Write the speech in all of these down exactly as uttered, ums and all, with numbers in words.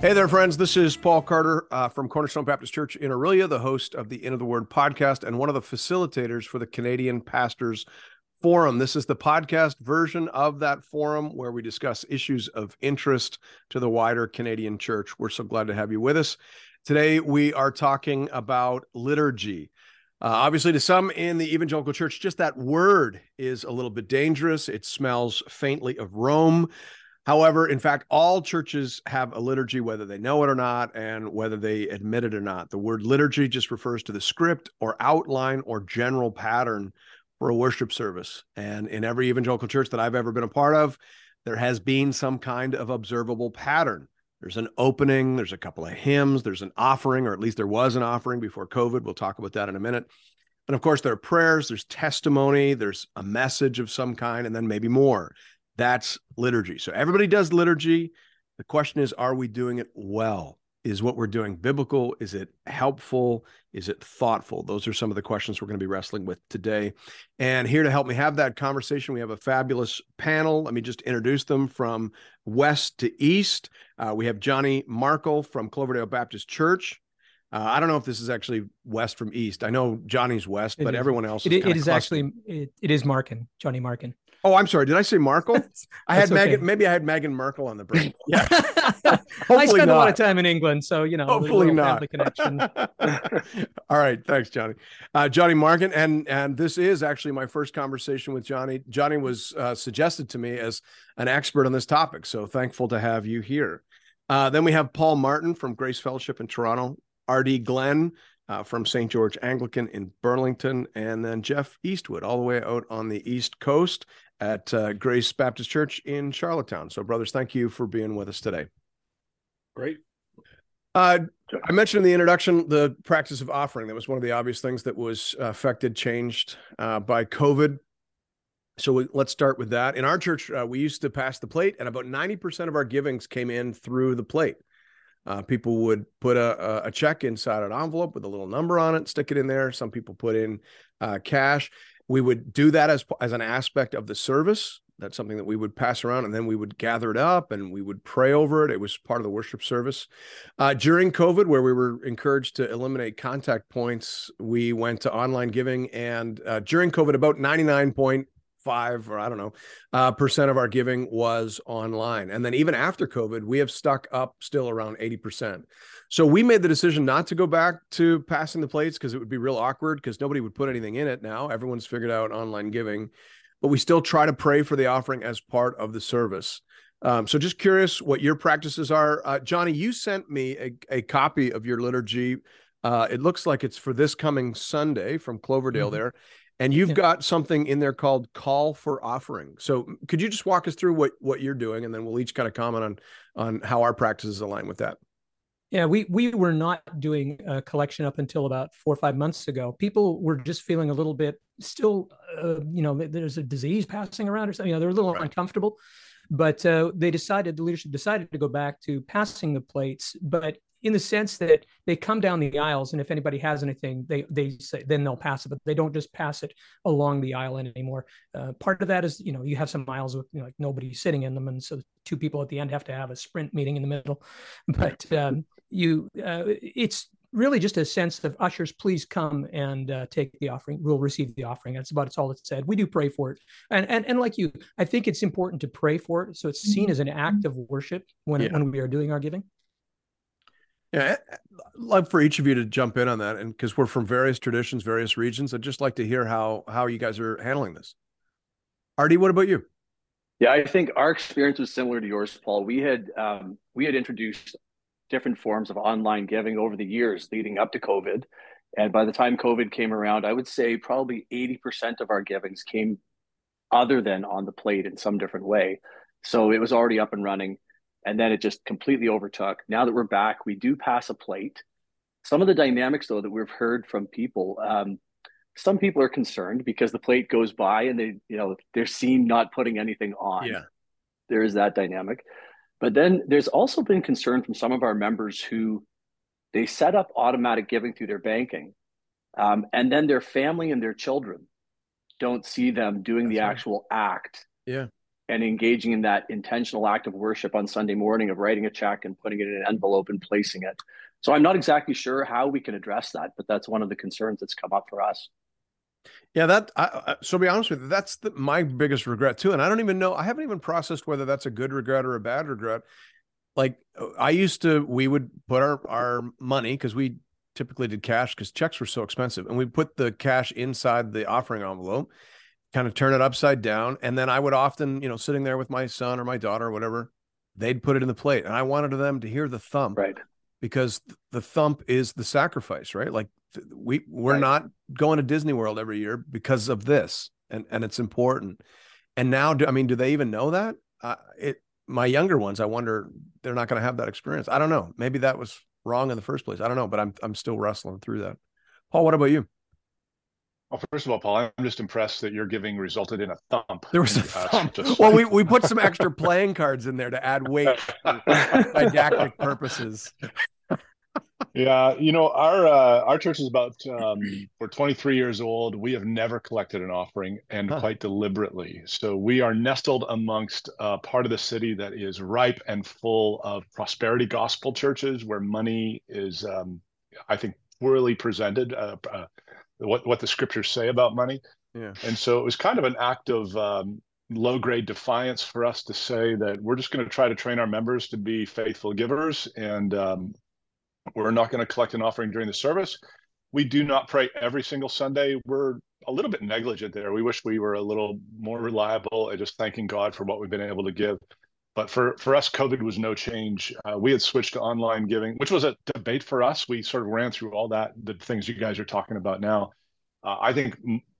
Hey there, friends. This is Paul Carter uh, from Cornerstone Baptist Church in Orillia, the host of the End of the Word podcast and one of the facilitators for the Canadian Pastors Forum. This is the podcast version of that forum where we discuss issues of interest to the wider Canadian church. We're so glad to have you with us. Today, we are talking about liturgy. Uh, obviously, to some in the evangelical church, just that word is a little bit dangerous. It smells faintly of Rome. However, in fact, all churches have a liturgy, whether they know it or not, and whether they admit it or not. The word liturgy just refers to the script or outline or general pattern for a worship service. And in every evangelical church that I've ever been a part of, there has been some kind of observable pattern. There's an opening, there's a couple of hymns, there's an offering, or at least there was an offering before COVID. We'll talk about that in a minute. And of course, there are prayers, there's testimony, there's a message of some kind, and then maybe more. That's liturgy. So everybody does liturgy. The question is, are we doing it well? Is what we're doing biblical? Is it helpful? Is it thoughtful? Those are some of the questions we're going to be wrestling with today. And here to help me have that conversation, we have a fabulous panel. Let me just introduce them from west to east. Uh, we have Johnny Markle from Cloverdale Baptist Church. Uh, I don't know if this is actually west from east. I know Johnny's west, but everyone else is. It, it is actually, it, it is Markin, Johnny Markin. Oh, I'm sorry. Did I say Markle? I had okay. Megan. Maybe I had Megan Markle on the brain. Yeah. I spent not. a lot of time in England, so, you know, hopefully not. Family connection. All right. Thanks, Johnny. Uh, Johnny Markin. And, and this is actually my first conversation with Johnny. Johnny was uh, suggested to me as an expert on this topic. So thankful to have you here. Uh, then we have Paul Martin from Grace Fellowship in Toronto. R D Glenn uh, from Saint George Anglican in Burlington, and then Jeff Eastwood all the way out on the East Coast at uh, Grace Baptist Church in Charlottetown. So, brothers, thank you for being with us today. Great. Uh, I mentioned in the introduction the practice of offering. That was one of the obvious things that was affected, changed uh, by COVID. So we, let's start with that. In our church, uh, we used to pass the plate, and about ninety percent of our givings came in through the plate. Uh, people would put a, a check inside an envelope with a little number on it, stick it in there. Some people put in uh, cash. We would do that as, as an aspect of the service. That's something that we would pass around, and then we would gather it up and we would pray over it. It was part of the worship service. Uh, during COVID, where we were encouraged to eliminate contact points, we went to online giving. And uh, during COVID, about ninety-nine point five or I don't know, uh, percent of our giving was online. And then even after COVID, we have stuck up still around eighty percent. So we made the decision not to go back to passing the plates because it would be real awkward because nobody would put anything in it now. Everyone's figured out online giving, but we still try to pray for the offering as part of the service. Um, so just curious what your practices are. Uh, Johnny, you sent me a, a copy of your liturgy. Uh, it looks like it's for this coming Sunday from Cloverdale mm-hmm. there. And you've yeah. got something in there called Call for Offering. So could you just walk us through what, what you're doing? And then we'll each kind of comment on, on how our practices align with that. Yeah, we, we were not doing a collection up until about four or five months ago. People were just feeling a little bit still, uh, you know, there's a disease passing around or something. You know, they're a little right. uncomfortable, but uh, they decided, the leadership decided to go back to passing the plates, but in the sense that they come down the aisles, and if anybody has anything, they they say, then they'll pass it, but they don't just pass it along the aisle anymore. Uh, part of that is, you know, you have some aisles with, you know, like nobody sitting in them, and so two people at the end have to have a sprint meeting in the middle. But um, you, uh, it's really just a sense of ushers, please come and uh, take the offering. We'll receive the offering. That's about all it said. We do pray for it. And, and and like you, I think it's important to pray for it, so it's seen as an act of worship when yeah. when we are doing our giving. Yeah, I'd love for each of you to jump in on that, and because we're from various traditions, various regions, I'd just like to hear how how you guys are handling this. Artie, what about you? Yeah, I think our experience was similar to yours, Paul. We had um, we had introduced different forms of online giving over the years leading up to COVID, and by the time COVID came around, I would say probably eighty percent of our givings came other than on the plate in some different way. So it was already up and running. And then it just completely overtook. Now that we're back, we do pass a plate. Some of the dynamics, though, that we've heard from people, um, some people are concerned because the plate goes by and they, you know, they're seen not putting anything on. Yeah. There is that dynamic. But then there's also been concern from some of our members who they set up automatic giving through their banking, um, and then their family and their children don't see them doing That's the right. actual act. Yeah. and engaging in that intentional act of worship on Sunday morning of writing a check and putting it in an envelope and placing it. So I'm not exactly sure how we can address that, but that's one of the concerns that's come up for us. Yeah, that. I, so to be honest with you, that's the, my biggest regret too. And I don't even know, I haven't even processed whether that's a good regret or a bad regret. Like I used to, we would put our, our money, because we typically did cash because checks were so expensive. And we put the cash inside the offering envelope, kind of turn it upside down. And then I would often, you know, sitting there with my son or my daughter or whatever, they'd put it in the plate. And I wanted them to hear the thump, right? Because the thump is the sacrifice, right? Like we, we're right. not going to Disney World every year because of this. And, and it's important. And now, do, I mean, do they even know that? Uh, it, my younger ones, I wonder, they're not going to have that experience. I don't know. Maybe that was wrong in the first place. I don't know, but I'm I'm still wrestling through that. Paul, what about you? Well, first of all, Paul, I'm just impressed that your giving resulted in a thump. There was a thump. Just... Well, we, we put some extra playing cards in there to add weight for didactic purposes. Yeah, you know, our uh, our church is about, um, we're twenty-three years old. We have never collected an offering, and huh. quite deliberately. So we are nestled amongst uh, part of the city that is ripe and full of prosperity gospel churches where money is, um, I think, poorly presented, uh, uh, what, what the scriptures say about money. Yeah. And so it was kind of an act of um, low-grade defiance for us to say that we're just going to try to train our members to be faithful givers, and um we're not going to collect an offering during the service. We do not pray every single Sunday. We're a little bit negligent there. We wish we were a little more reliable at just thanking God for what we've been able to give. But for, for us, COVID was no change. Uh, we had switched to online giving, which was a debate for us. We sort of ran through all that, the things you guys are talking about now. Uh, I think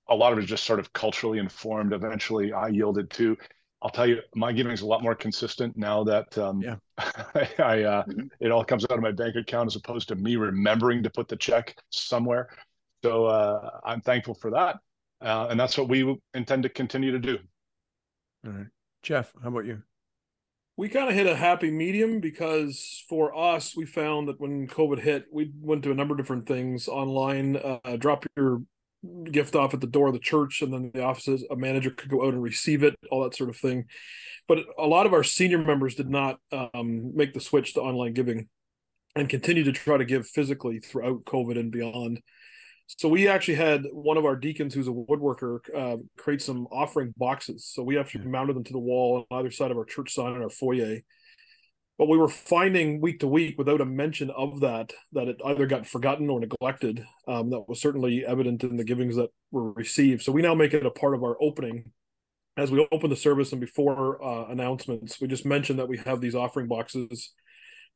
a lot of it is just sort of culturally informed. Eventually, I yielded to. I'll tell you, my giving is a lot more consistent now that um, yeah. I, I, uh, it all comes out of my bank account as opposed to me remembering to put the check somewhere. So uh, I'm thankful for that. Uh, and that's what we intend to continue to do. All right. Jeff, how about you? We kind of hit a happy medium, because for us, we found that when COVID hit, we went to a number of different things online. Uh, drop your gift off at the door of the church, and then the offices, a manager could go out and receive it, all that sort of thing. But a lot of our senior members did not um, make the switch to online giving and continue to try to give physically throughout COVID and beyond. So we actually had one of our deacons, who's a woodworker, uh, create some offering boxes. So we actually mounted them to the wall on either side of our church sign in our foyer. But we were finding week to week, without a mention of that, that it either got forgotten or neglected. Um, that was certainly evident in the givings that were received. So we now make it a part of our opening. As we open the service and before uh, announcements, we just mention that we have these offering boxes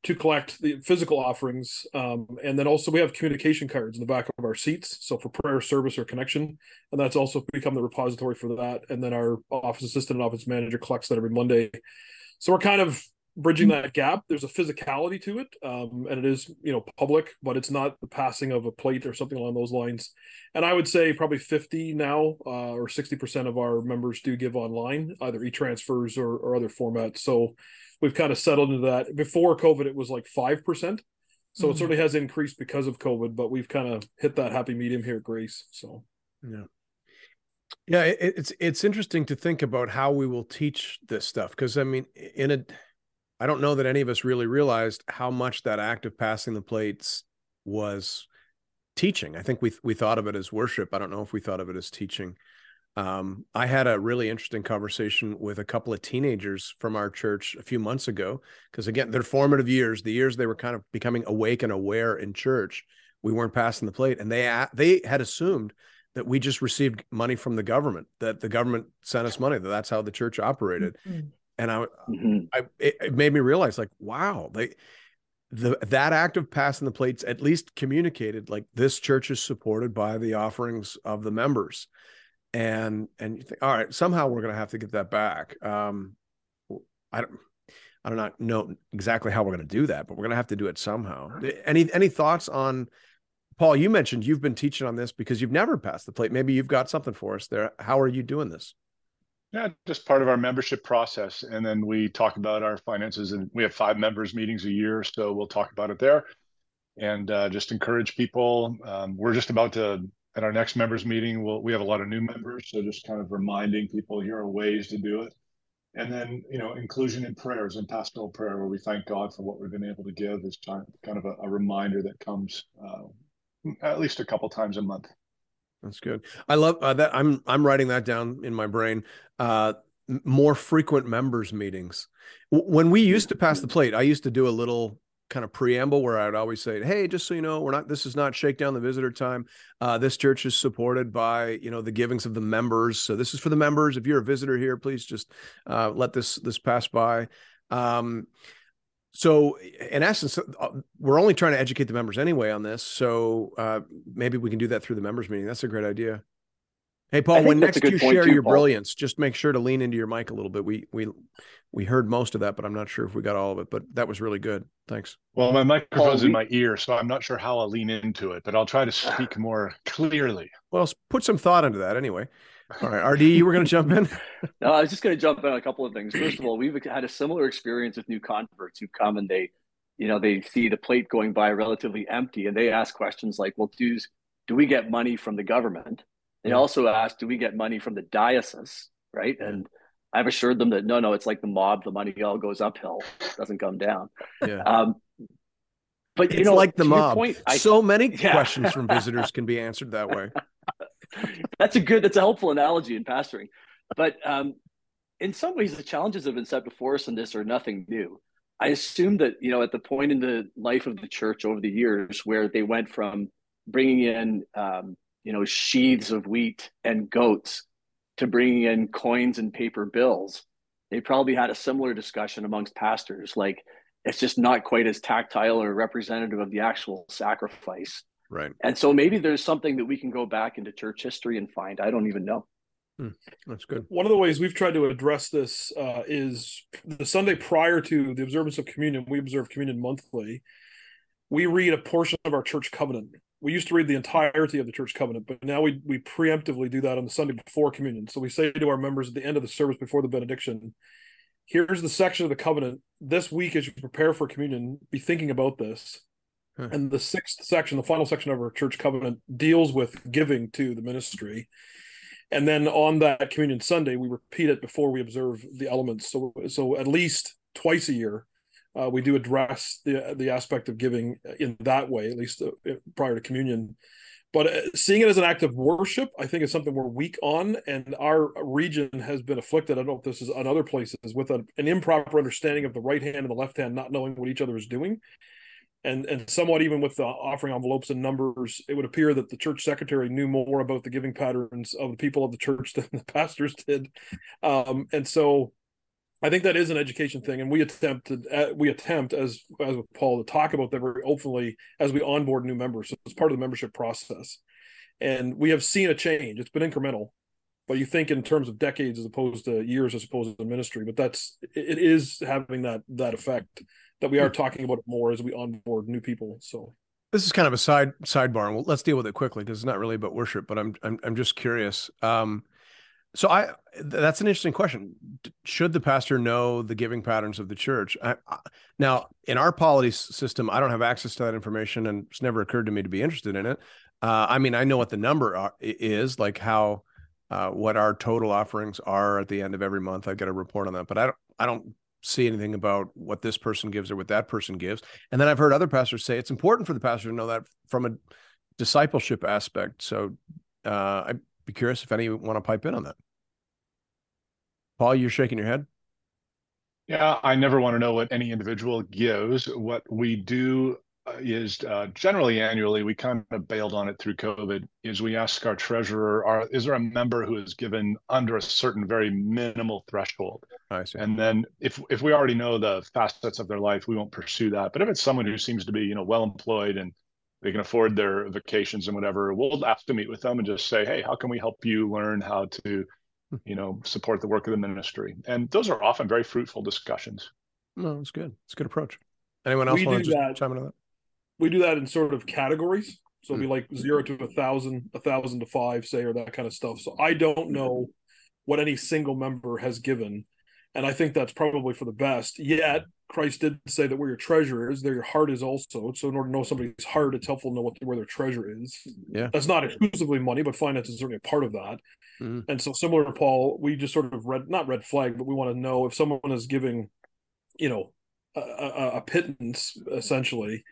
to collect the physical offerings. Um, and then also we have communication cards in the back of our seats. So for prayer, service, or connection. And that's also become the repository for that. And then our office assistant and office manager collects that every Monday. So we're kind of bridging that gap. There's a physicality to it, um, and it is, you know, public, but it's not the passing of a plate or something along those lines. And I would say probably fifty now, uh, or sixty percent of our members do give online, either e-transfers or, or other formats. So we've kind of settled into that. Before COVID, it was like five percent. So mm-hmm. it certainly has increased because of COVID, but we've kind of hit that happy medium here at Grace. So, yeah. Yeah, it, it's, it's interesting to think about how we will teach this stuff, because, I mean, in a... I don't know that any of us really realized how much that act of passing the plates was teaching. I think we we thought of it as worship. I don't know if we thought of it as teaching. Um, I had a really interesting conversation with a couple of teenagers from our church a few months ago, because again, their formative years, the years they were kind of becoming awake and aware in church, we weren't passing the plate. And they they had assumed that we just received money from the government, that the government sent us money, that that's how the church operated. Mm-hmm. And I, mm-hmm. I, it made me realize, like, wow, they, the, that act of passing the plates at least communicated, like, this church is supported by the offerings of the members. And, and you think, all right, somehow we're going to have to get that back. Um, I don't, I don't know exactly how we're going to do that, but we're going to have to do it somehow. Any, any thoughts on, Paul, you mentioned you've been teaching on this because you've never passed the plate. Maybe you've got something for us there. How are you doing this? Yeah, just part of our membership process. And then we talk about our finances, and we have five members meetings a year. So we'll talk about it there and uh, just encourage people. Um, we're just about to, at our next members meeting, we'll, we have a lot of new members. So just kind of reminding people, here are ways to do it. And then, you know, inclusion in prayers and pastoral prayer, where we thank God for what we've been able to give, is kind of a, a reminder that comes uh, at least a couple times a month. That's good. I love uh, that. I'm I'm writing that down in my brain. Uh, more frequent members meetings. When we used to pass the plate, I used to do a little kind of preamble where I'd always say, "Hey, just so you know, we're not. This is not shakedown the visitor time. Uh, this church is supported by you know the givings of the members. So this is for the members. If you're a visitor here, please just uh, let this this pass by." Um, So in essence, we're only trying to educate the members anyway on this. So uh, maybe we can do that through the members meeting. That's a great idea. Hey, Paul, when next you share your brilliance, just make sure to lean into your mic a little bit. We we we heard most of that, but I'm not sure if we got all of it, but that was really good. Thanks. Well, my microphone's in my ear, so I'm not sure how I'll lean into it, but I'll try to speak more clearly. Well, put some thought into that anyway. All right, R D, you were going to jump in? No, I was just going to jump in on a couple of things. First of all, we've had a similar experience with new converts who come and they, you know, they see the plate going by relatively empty, and they ask questions like, well, do, do we get money from the government? They also ask, do we get money from the diocese, right? And I've assured them that, no, no, it's like the mob. The money all goes uphill, doesn't come down. Yeah. Um, but, you it's know, like the mob. Point, I, so many yeah. questions from visitors can be answered that way. That's a good, that's a helpful analogy in pastoring. But um, in some ways, the challenges have been set before us in this are nothing new. I assume that, you know, at the point in the life of the church over the years where they went from bringing in, um, you know, sheaves of wheat and goats to bringing in coins and paper bills, they probably had a similar discussion amongst pastors. Like, it's just not quite as tactile or representative of the actual sacrifice. Right. And so maybe there's something that we can go back into church history and find. I don't even know. Hmm. That's good. One of the ways we've tried to address this uh, is the Sunday prior to the observance of communion. We observe communion monthly. We read a portion of our church covenant. We used to read the entirety of the church covenant, but now we, we preemptively do that on the Sunday before communion. So we say to our members at the end of the service before the benediction, here's the section of the covenant. This week, as you prepare for communion, be thinking about this. And the sixth section, the final section of our church covenant, deals with giving to the ministry. And then on that communion Sunday, we repeat it before we observe the elements. So, so at least twice a year, uh, we do address the the aspect of giving in that way, at least uh, prior to communion. But seeing it as an act of worship, I think, is something we're weak on. And our region has been afflicted. I don't know if this is on other places with a, an improper understanding of the right hand and the left hand, not knowing what each other is doing. And and somewhat even with the offering envelopes and numbers, it would appear that the church secretary knew more about the giving patterns of the people of the church than the pastors did. Um, and so I think that is an education thing. And we attempt, to, we attempt as, as with Paul, to talk about that very openly as we onboard new members. So it's part of the membership process. And we have seen a change. It's been incremental. But you think in terms of decades as opposed to years as opposed to ministry. But that's it is having that that effect. That we are talking about it more as we onboard new people. So this is kind of a side sidebar, and we'll, let's deal with it quickly because it's not really about worship. But I'm I'm I'm just curious. Um, so I that's an interesting question. Should the pastor know the giving patterns of the church? I, I, now, in our polity system, I don't have access to that information, and it's never occurred to me to be interested in it. Uh, I mean, I know what the number are, is, like how uh, what our total offerings are at the end of every month. I get a report on that, but I don't I don't. see anything about what this person gives or what that person gives. And then I've heard other pastors say it's important for the pastor to know that from a discipleship aspect. So uh, I'd be curious if any want to pipe in on that. Paul, you're shaking your head. Yeah, I never want to know what any individual gives. What we do is uh, generally annually, we kind of bailed on it through COVID, is we ask our treasurer, are, is there a member who is given under a certain very minimal threshold? I see. And then if if we already know the facets of their life, we won't pursue that. But if it's someone who seems to be, you know, well-employed and they can afford their vacations and whatever, we'll have to meet with them and just say, hey, how can we help you learn how to, you know, support the work of the ministry? And those are often very fruitful discussions. No, it's good. It's a good approach. Anyone else we want to just that. chime in on that? We do that in sort of categories. So it'd be like zero to a thousand, a thousand to five, say, or that kind of stuff. So I don't know what any single member has given. And I think that's probably for the best. Yet Christ did say that where your treasure is, there your heart is also. So in order to know somebody's heart, it's helpful to know what, where their treasure is. Yeah. That's not exclusively money, but finance is certainly a part of that. Mm-hmm. And so similar to Paul, we just sort of red, not red flag, but we want to know if someone is giving, you know, a, a, a pittance, essentially,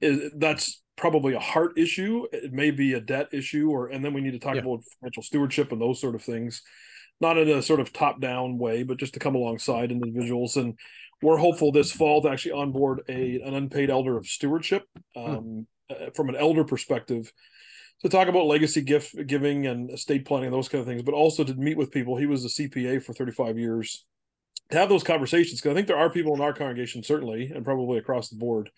is, that's probably a heart issue. It may be a debt issue, or, and then we need to talk yeah. about financial stewardship and those sort of things. Not in a sort of top-down way, but just to come alongside individuals. And we're hopeful this fall to actually onboard a an unpaid elder of stewardship um, hmm. from an elder perspective, to talk about legacy gift giving and estate planning and those kind of things, but also to meet with people. He was a C P A for thirty-five years. To have those conversations, because I think there are people in our congregation, certainly, and probably across the board,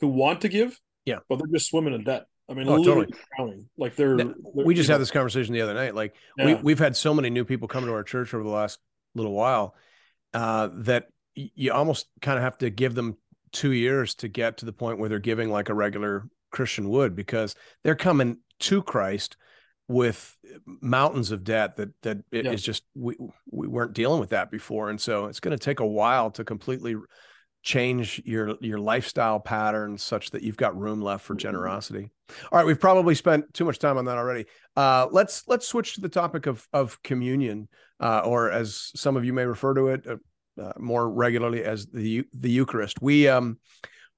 who want to give, yeah, but they're just swimming in debt. I mean, oh, totally. Drowning. Like they're, they're we just you know. had this conversation the other night. Like yeah. we, we've had so many new people come to our church over the last little while uh, that you almost kind of have to give them two years to get to the point where they're giving like a regular Christian would, because they're coming to Christ with mountains of debt that, that it yeah. is just, we, we weren't dealing with that before. And so it's going to take a while to completely change your your lifestyle pattern such that you've got room left for generosity. All right, we've probably spent too much time on that already. Uh, let's let's switch to the topic of of communion, uh, or as some of you may refer to it uh, uh, more regularly as the the Eucharist. We um,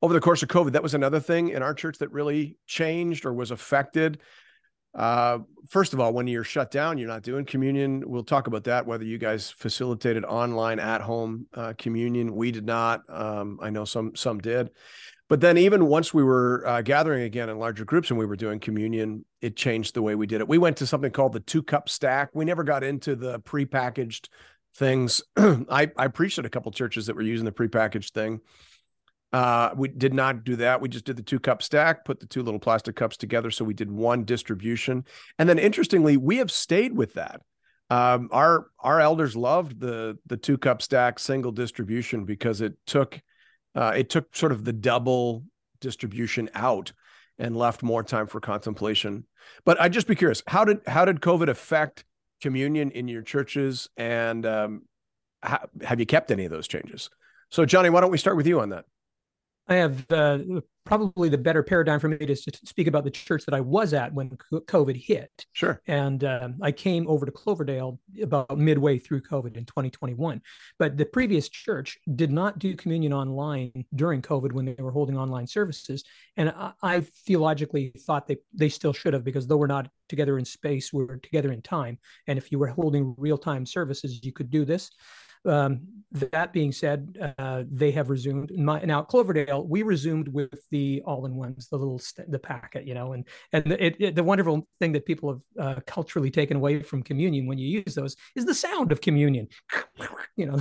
over the course of COVID, that was another thing in our church that really changed or was affected. Uh, first of all, when you're shut down, you're not doing communion. We'll talk about that, whether you guys facilitated online at home uh, communion. We did not. Um, I know some, some did, but then even once we were uh, gathering again in larger groups and we were doing communion, it changed the way we did it. We went to something called the two cup stack. We never got into the prepackaged things. I, I preached at a couple churches that were using the prepackaged thing. Uh, we did not do that. We just did the two cup stack, put the two little plastic cups together. So we did one distribution. And then interestingly, we have stayed with that. Um, our, our elders loved the, the two cup stack single distribution because it took, uh, it took sort of the double distribution out and left more time for contemplation. But I'd just be curious, how did, how did COVID affect communion in your churches? And, um, how, have you kept any of those changes? So Johnny, why don't we start with you on that? I have uh, probably the better paradigm for me to speak about the church that I was at when COVID hit. Sure. And um, I came over to Cloverdale about midway through COVID in twenty twenty-one. But the previous church did not do communion online during COVID when they were holding online services. And I, I theologically thought they, they still should have, because though we're not together in space, we're together in time. And if you were holding real-time services, you could do this. Um, that being said, uh, they have resumed. My, now at Cloverdale, we resumed with the all-in-ones, the little st- the packet, you know, and and it, it, the wonderful thing that people have uh, culturally taken away from communion when you use those is the sound of communion. You know,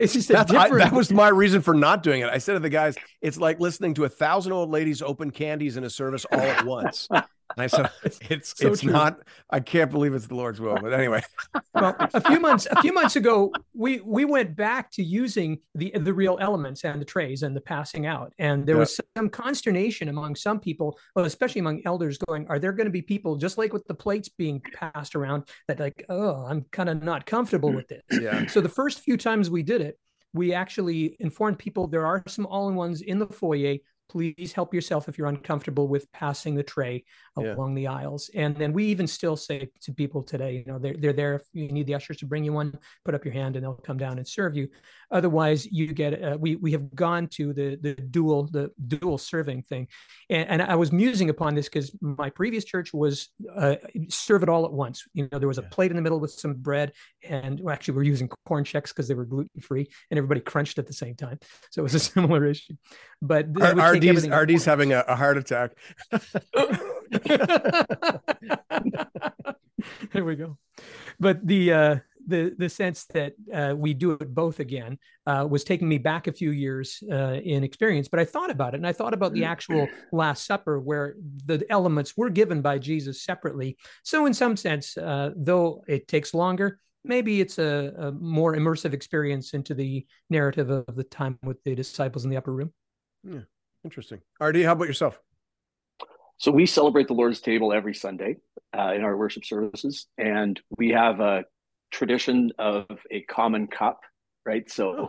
it's just That's, different... I, that was my reason for not doing it. I said to the guys, it's like listening to a thousand old ladies open candies in a service all at once. And I said, it's so it's true. Not, I can't believe it's the Lord's will. But anyway, well, a few months, a few months ago, we, we went back to using the, the real elements and the trays and the passing out. And there yeah. was some consternation among some people, well, especially among elders, going, are there going to be people just like with the plates being passed around that like, oh, I'm kind of not comfortable with this. Yeah. So the first few times we did it, we actually informed people there are some all-in-ones in the foyer. Please help yourself if you're uncomfortable with passing the tray along yeah. the aisles. And then we even still say to people today, you know, they're, they're there. If you need the ushers to bring you one, put up your hand and they'll come down and serve you. Otherwise you get, uh, we, we have gone to the, the dual, the dual serving thing. And, and I was musing upon this because my previous church was uh, serve it all at once. You know, there was a yeah. plate in the middle with some bread, and well, actually we're using corn checks because they were gluten-free and everybody crunched at the same time. So it was a similar issue, but our, our R D's, R D's having a, a heart attack. There we go. But the uh, the the sense that uh, we do it both again uh, was taking me back a few years uh, in experience. But I thought about it, and I thought about the actual Last Supper, where the elements were given by Jesus separately. So in some sense, uh, though it takes longer, maybe it's a, a more immersive experience into the narrative of the time with the disciples in the upper room. Yeah. Interesting. R D, how about yourself? So we celebrate the Lord's table every Sunday uh, in our worship services. And we have a tradition of a common cup right? So oh.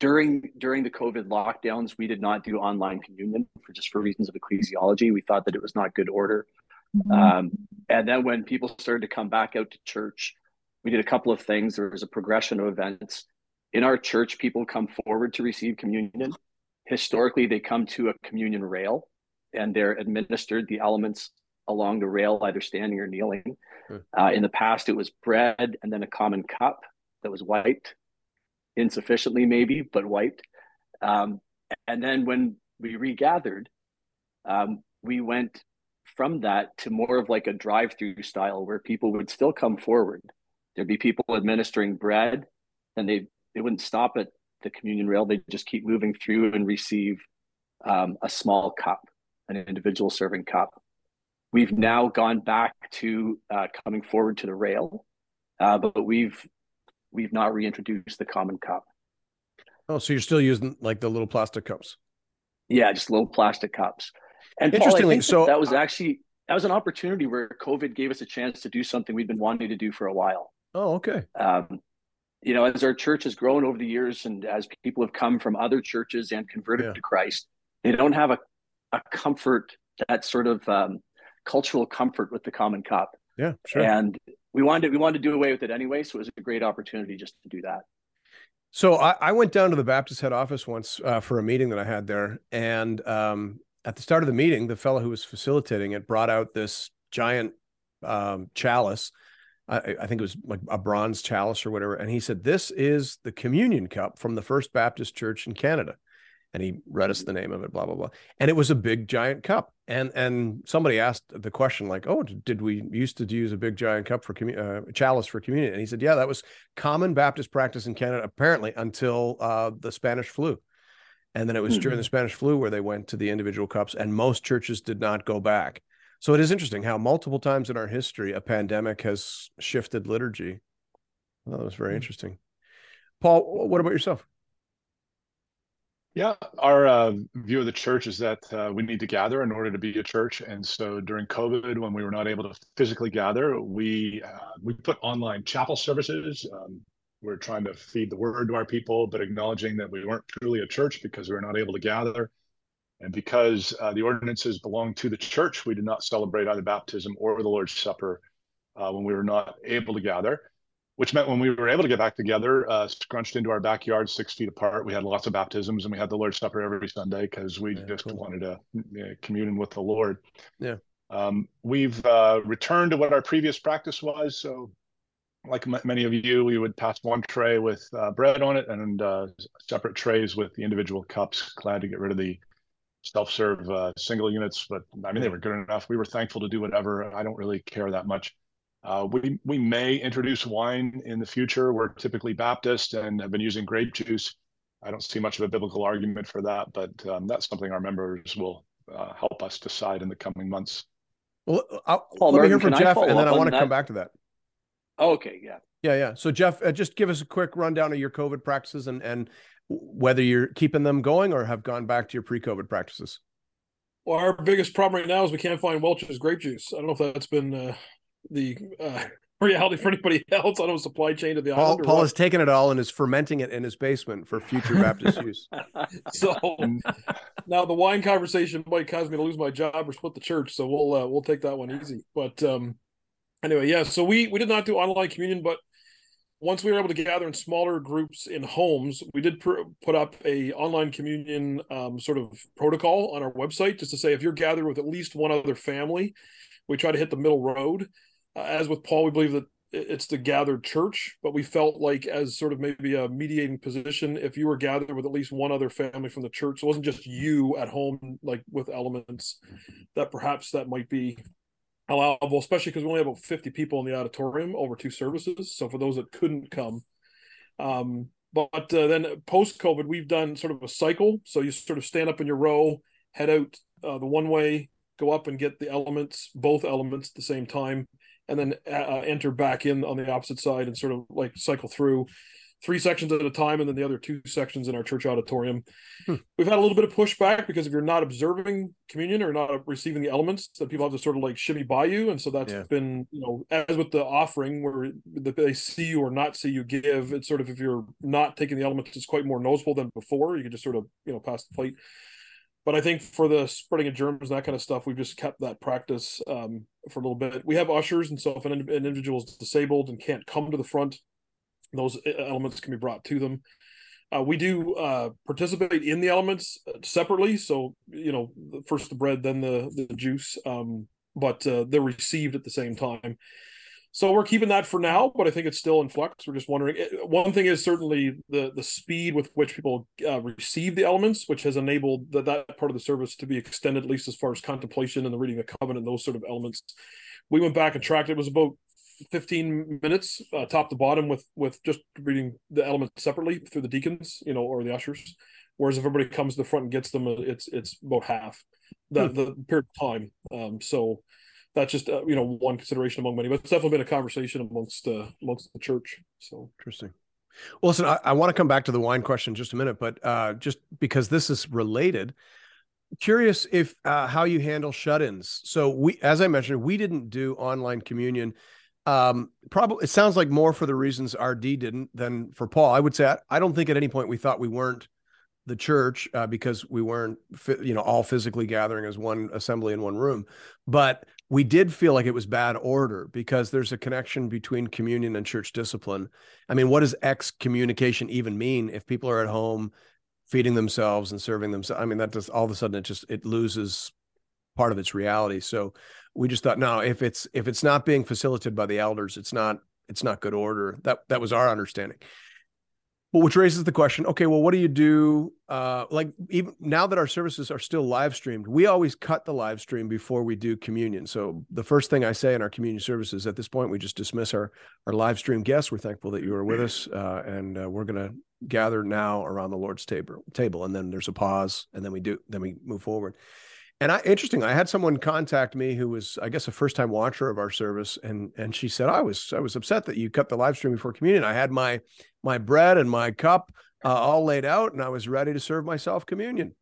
during during the COVID lockdowns, we did not do online communion for just for reasons of ecclesiology. We thought that it was not good order. Mm-hmm. Um, and then when people started to come back out to church, we did a couple of things. There was a progression of events. In our church, people come forward to receive communion. Historically, they come to a communion rail and they're administered the elements along the rail, either standing or kneeling. Hmm. Uh, in the past, it was bread and then a common cup that was wiped, insufficiently maybe, but wiped. Um, and then when we regathered, um, we went from that to more of like a drive-through style where people would still come forward. There'd be people administering bread and they they wouldn't stop at the communion rail. They'd just keep moving through and receive um, a small cup, an individual serving cup. We've now gone back to uh, coming forward to the rail, uh, but we've we've not reintroduced the common cup. Oh, so you're still using like the little plastic cups? Yeah, just little plastic cups. And interestingly, Paul, that so that was actually that was an opportunity where COVID gave us a chance to do something we've been wanting to do for a while. Oh, okay. Um, you know, as our church has grown over the years, and as people have come from other churches and converted yeah. to Christ, they don't have a a comfort that sort of um, cultural comfort with the common cup. Yeah, sure. And we wanted we wanted to do away with it anyway, so it was a great opportunity just to do that. So I, I went down to the Baptist head office once uh, for a meeting that I had there, and um, at the start of the meeting, the fellow who was facilitating it brought out this giant um, chalice. I, I think it was like a bronze chalice or whatever, and he said, "This is the communion cup from the First Baptist Church in Canada." And he read us the name of it, blah, blah, blah. And it was a big giant cup. And and somebody asked the question like, oh, did we used to use a big giant cup for commun- uh, chalice for communion? And he said, yeah, that was common Baptist practice in Canada, apparently, until uh, the Spanish flu. And then it was mm-hmm. during the Spanish flu where they went to the individual cups, and most churches did not go back. So it is interesting how multiple times in our history, a pandemic has shifted liturgy. Well, that was very interesting. Paul, what about yourself? Yeah, our uh, view of the church is that uh, we need to gather in order to be a church. And so during COVID, when we were not able to physically gather, we uh, we put online chapel services. Um, we're trying to feed the word to our people, but acknowledging that we weren't truly a church because we were not able to gather. And because uh, the ordinances belong to the church, we did not celebrate either baptism or the Lord's Supper uh, when we were not able to gather. Which meant when we were able to get back together, uh, scrunched into our backyard six feet apart, we had lots of baptisms and we had the Lord's Supper every Sunday because we yeah, just cool. wanted to you know, commune with the Lord. Yeah, um, we've uh, returned to what our previous practice was. So like m- many of you, we would pass one tray with uh, bread on it and uh, separate trays with the individual cups. Glad to get rid of the self-serve uh, single units, but I mean, they were good enough. We were thankful to do whatever. I don't really care that much. Uh, we we may introduce wine in the future. We're typically Baptist and have been using grape juice. I don't see much of a biblical argument for that, but um, that's something our members will uh, help us decide in the coming months. Well, I'll, Paul, let me Martin, hear from Jeff, and then I want to that? come back to that. Oh, okay, yeah. Yeah, yeah. So Jeff, uh, just give us a quick rundown of your COVID practices and, and whether you're keeping them going or have gone back to your pre-COVID practices. Well, our biggest problem right now is we can't find Welch's grape juice. I don't know if that's been... Uh... the uh, reality for anybody else on a supply chain to the Paul, island. Paul what? Has taken it all and is fermenting it in his basement for future Baptist use. So now the wine conversation might cause me to lose my job or split the church. So we'll uh, we'll take that one easy. But um, anyway, yeah. So we we did not do online communion, but once we were able to gather in smaller groups in homes, we did pr- put up a online communion um, sort of protocol on our website just to say if you're gathered with at least one other family, we try to hit the middle road. Uh, as with Paul, we believe that it's the gathered church, but we felt like as sort of maybe a mediating position, if you were gathered with at least one other family from the church, so it wasn't just you at home, like with elements, that perhaps that might be allowable, especially because we only have about fifty people in the auditorium over two services. So for those that couldn't come, um, but uh, then post-COVID, we've done sort of a cycle. So you sort of stand up in your row, head out uh, the one way, go up and get the elements, both elements at the same time, and then uh, enter back in on the opposite side and sort of like cycle through three sections at a time, and then the other two sections in our church auditorium. Hmm. We've had a little bit of pushback because if you're not observing communion or not receiving the elements, that people have to sort of like shimmy by you. And so that's yeah. been, you know, as with the offering where they see you or not see you give, it's sort of, if you're not taking the elements, it's quite more noticeable than before. You can just sort of, you know, pass the plate. But I think for the spreading of germs and that kind of stuff, we've just kept that practice um, for a little bit. We have ushers, and so if an, an individual is disabled and can't come to the front, those elements can be brought to them. Uh, we do uh, participate in the elements separately. So, you know, first the bread, then the, the juice, um, but uh, they're received at the same time. So we're keeping that for now, but I think it's still in flux. We're just wondering. One thing is certainly the the speed with which people uh, receive the elements, which has enabled the, that part of the service to be extended, at least as far as contemplation and the reading of covenant, those sort of elements. We went back and tracked. It was about fifteen minutes uh, top to bottom with with just reading the elements separately through the deacons, you know, or the ushers. Whereas if everybody comes to the front and gets them, it's it's about half the, hmm. the period of time. Um, so. That's just, uh, you know, one consideration among many, but it's definitely been a conversation amongst, uh, amongst the church. So interesting. Well, listen, I, I want to come back to the wine question in just a minute, but uh, just because this is related, curious if uh, how you handle shut-ins. So we, as I mentioned, we didn't do online communion. Um, probably, it sounds like more for the reasons R D didn't than for Paul. I would say I, I don't think at any point we thought we weren't the church uh, because we weren't, you know, all physically gathering as one assembly in one room, but we did feel like it was bad order because there's a connection between communion and church discipline. I mean, what does excommunication even mean if people are at home feeding themselves and serving themselves? I mean, that does all of a sudden it just, it loses part of its reality. So we just thought, no, if it's, if it's not being facilitated by the elders, it's not, it's not good order. That, that was our understanding. Well, which raises the question, okay, well, what do you do? Uh, like even now that our services are still live streamed, we always cut the live stream before we do communion. So the first thing I say in our communion services at this point, we just dismiss our, our live stream guests. We're thankful that you are with us. Uh, and uh, we're going to gather now around the Lord's table table. And then there's a pause and then we do, then we move forward. And I, interesting, I had someone contact me who was, I guess, a first-time watcher of our service, and and she said, I was I was upset that you cut the live stream before communion. I had my my bread and my cup uh, all laid out, and I was ready to serve myself communion.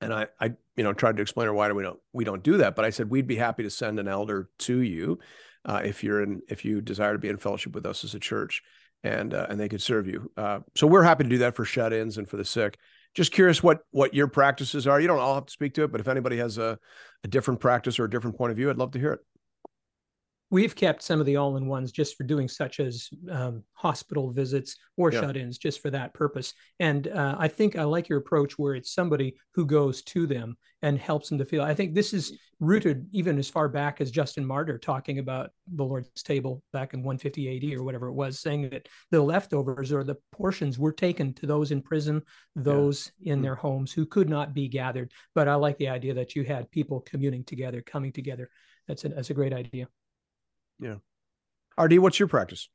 And I, I, you know, tried to explain her why do we don't we don't do that. But I said we'd be happy to send an elder to you uh, if you're in if you desire to be in fellowship with us as a church, and uh, and they could serve you. Uh, so we're happy to do that for shut-ins and for the sick. Just curious what what your practices are. You don't all have to speak to it, but if anybody has a, a different practice or a different point of view, I'd love to hear it. We've kept some of the all-in-ones just for doing such as um, hospital visits or yeah. shut-ins just for that purpose. And uh, I think I like your approach where it's somebody who goes to them and helps them to feel. I think this is rooted even as far back as Justin Martyr talking about the Lord's table back in one fifty A D or whatever it was, saying that the leftovers or the portions were taken to those in prison, those yeah. in mm-hmm. their homes who could not be gathered. But I like the idea that you had people communing together, coming together. That's a, that's a great idea. Yeah. R D, what's your practice?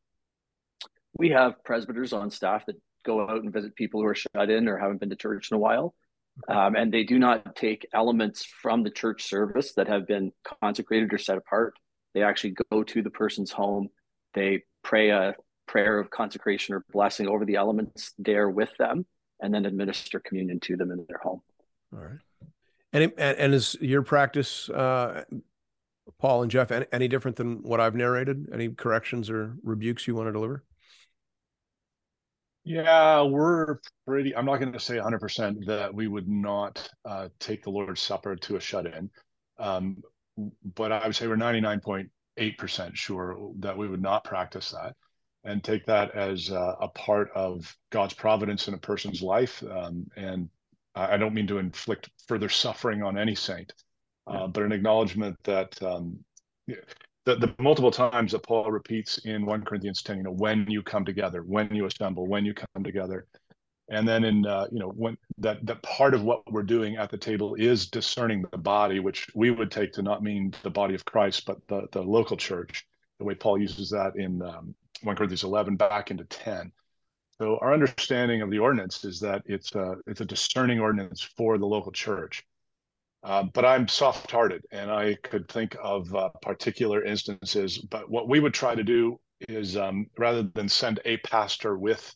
We have presbyters on staff that go out and visit people who are shut in or haven't been to church in a while. Okay. Um, and they do not take elements from the church service that have been consecrated or set apart. They actually go to the person's home. They pray a prayer of consecration or blessing over the elements there with them and then administer communion to them in their home. All right. And, it, and, and is your practice... Uh, Paul and Jeff, any, any different than what I've narrated? Any corrections or rebukes you want to deliver? Yeah, we're pretty, I'm not going to say one hundred percent that we would not uh, take the Lord's Supper to a shut-in, um, but I would say we're ninety-nine point eight percent sure that we would not practice that and take that as uh, a part of God's providence in a person's life. Um, and I don't mean to inflict further suffering on any saint. Uh, but an acknowledgement that um, the, the multiple times that Paul repeats in First Corinthians ten, you know, when you come together, when you assemble, when you come together, and then in uh, you know, when that that part of what we're doing at the table is discerning the body, which we would take to not mean the body of Christ, but the the local church. The way Paul uses that in um, First Corinthians eleven back into ten. So our understanding of the ordinance is that it's a it's a discerning ordinance for the local church. Uh, but I'm soft-hearted, and I could think of uh, particular instances. But what we would try to do is, um, rather than send a pastor with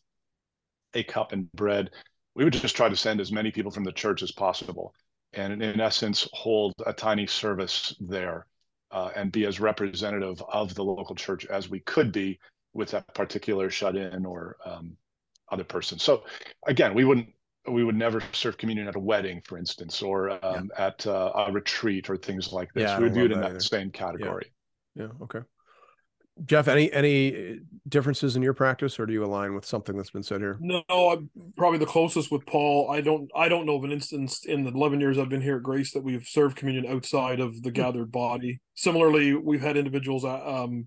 a cup and bread, we would just try to send as many people from the church as possible, and in essence hold a tiny service there uh, and be as representative of the local church as we could be with that particular shut-in or um, other person. So again, we wouldn't we would never serve communion at a wedding, for instance, or um, yeah. at uh, a retreat or things like this. Yeah, we would view it in that either. same category. Yeah. yeah. Okay. Jeff, any, any differences in your practice, or do you align with something that's been said here? No, I'm probably the closest with Paul. I don't, I don't know of an instance in the eleven years I've been here at Grace that we've served communion outside of the gathered body. Similarly, we've had individuals um,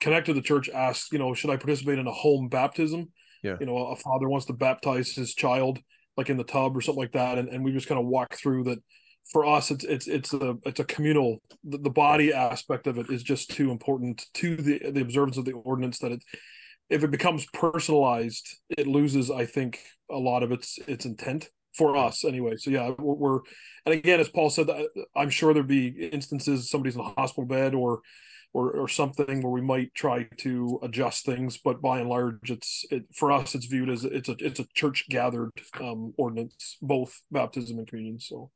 connected to the church ask, you know, should I participate in a home baptism? Yeah. You know, a father wants to baptize his child, like in the tub or something like that. And, and we just kind of walk through that. For us, it's, it's, it's a, it's a communal, the, the body aspect of it is just too important to the, the observance of the ordinance that it, if it becomes personalized, it loses, I think, a lot of its, its intent for us anyway. So yeah, we're, we're and again, as Paul said, I'm sure there'd be instances, somebody's in a hospital bed or, or, or something where we might try to adjust things, but by and large, it's, it, for us, it's viewed as it's a, it's a church gathered um, ordinance, both baptism and communion. So.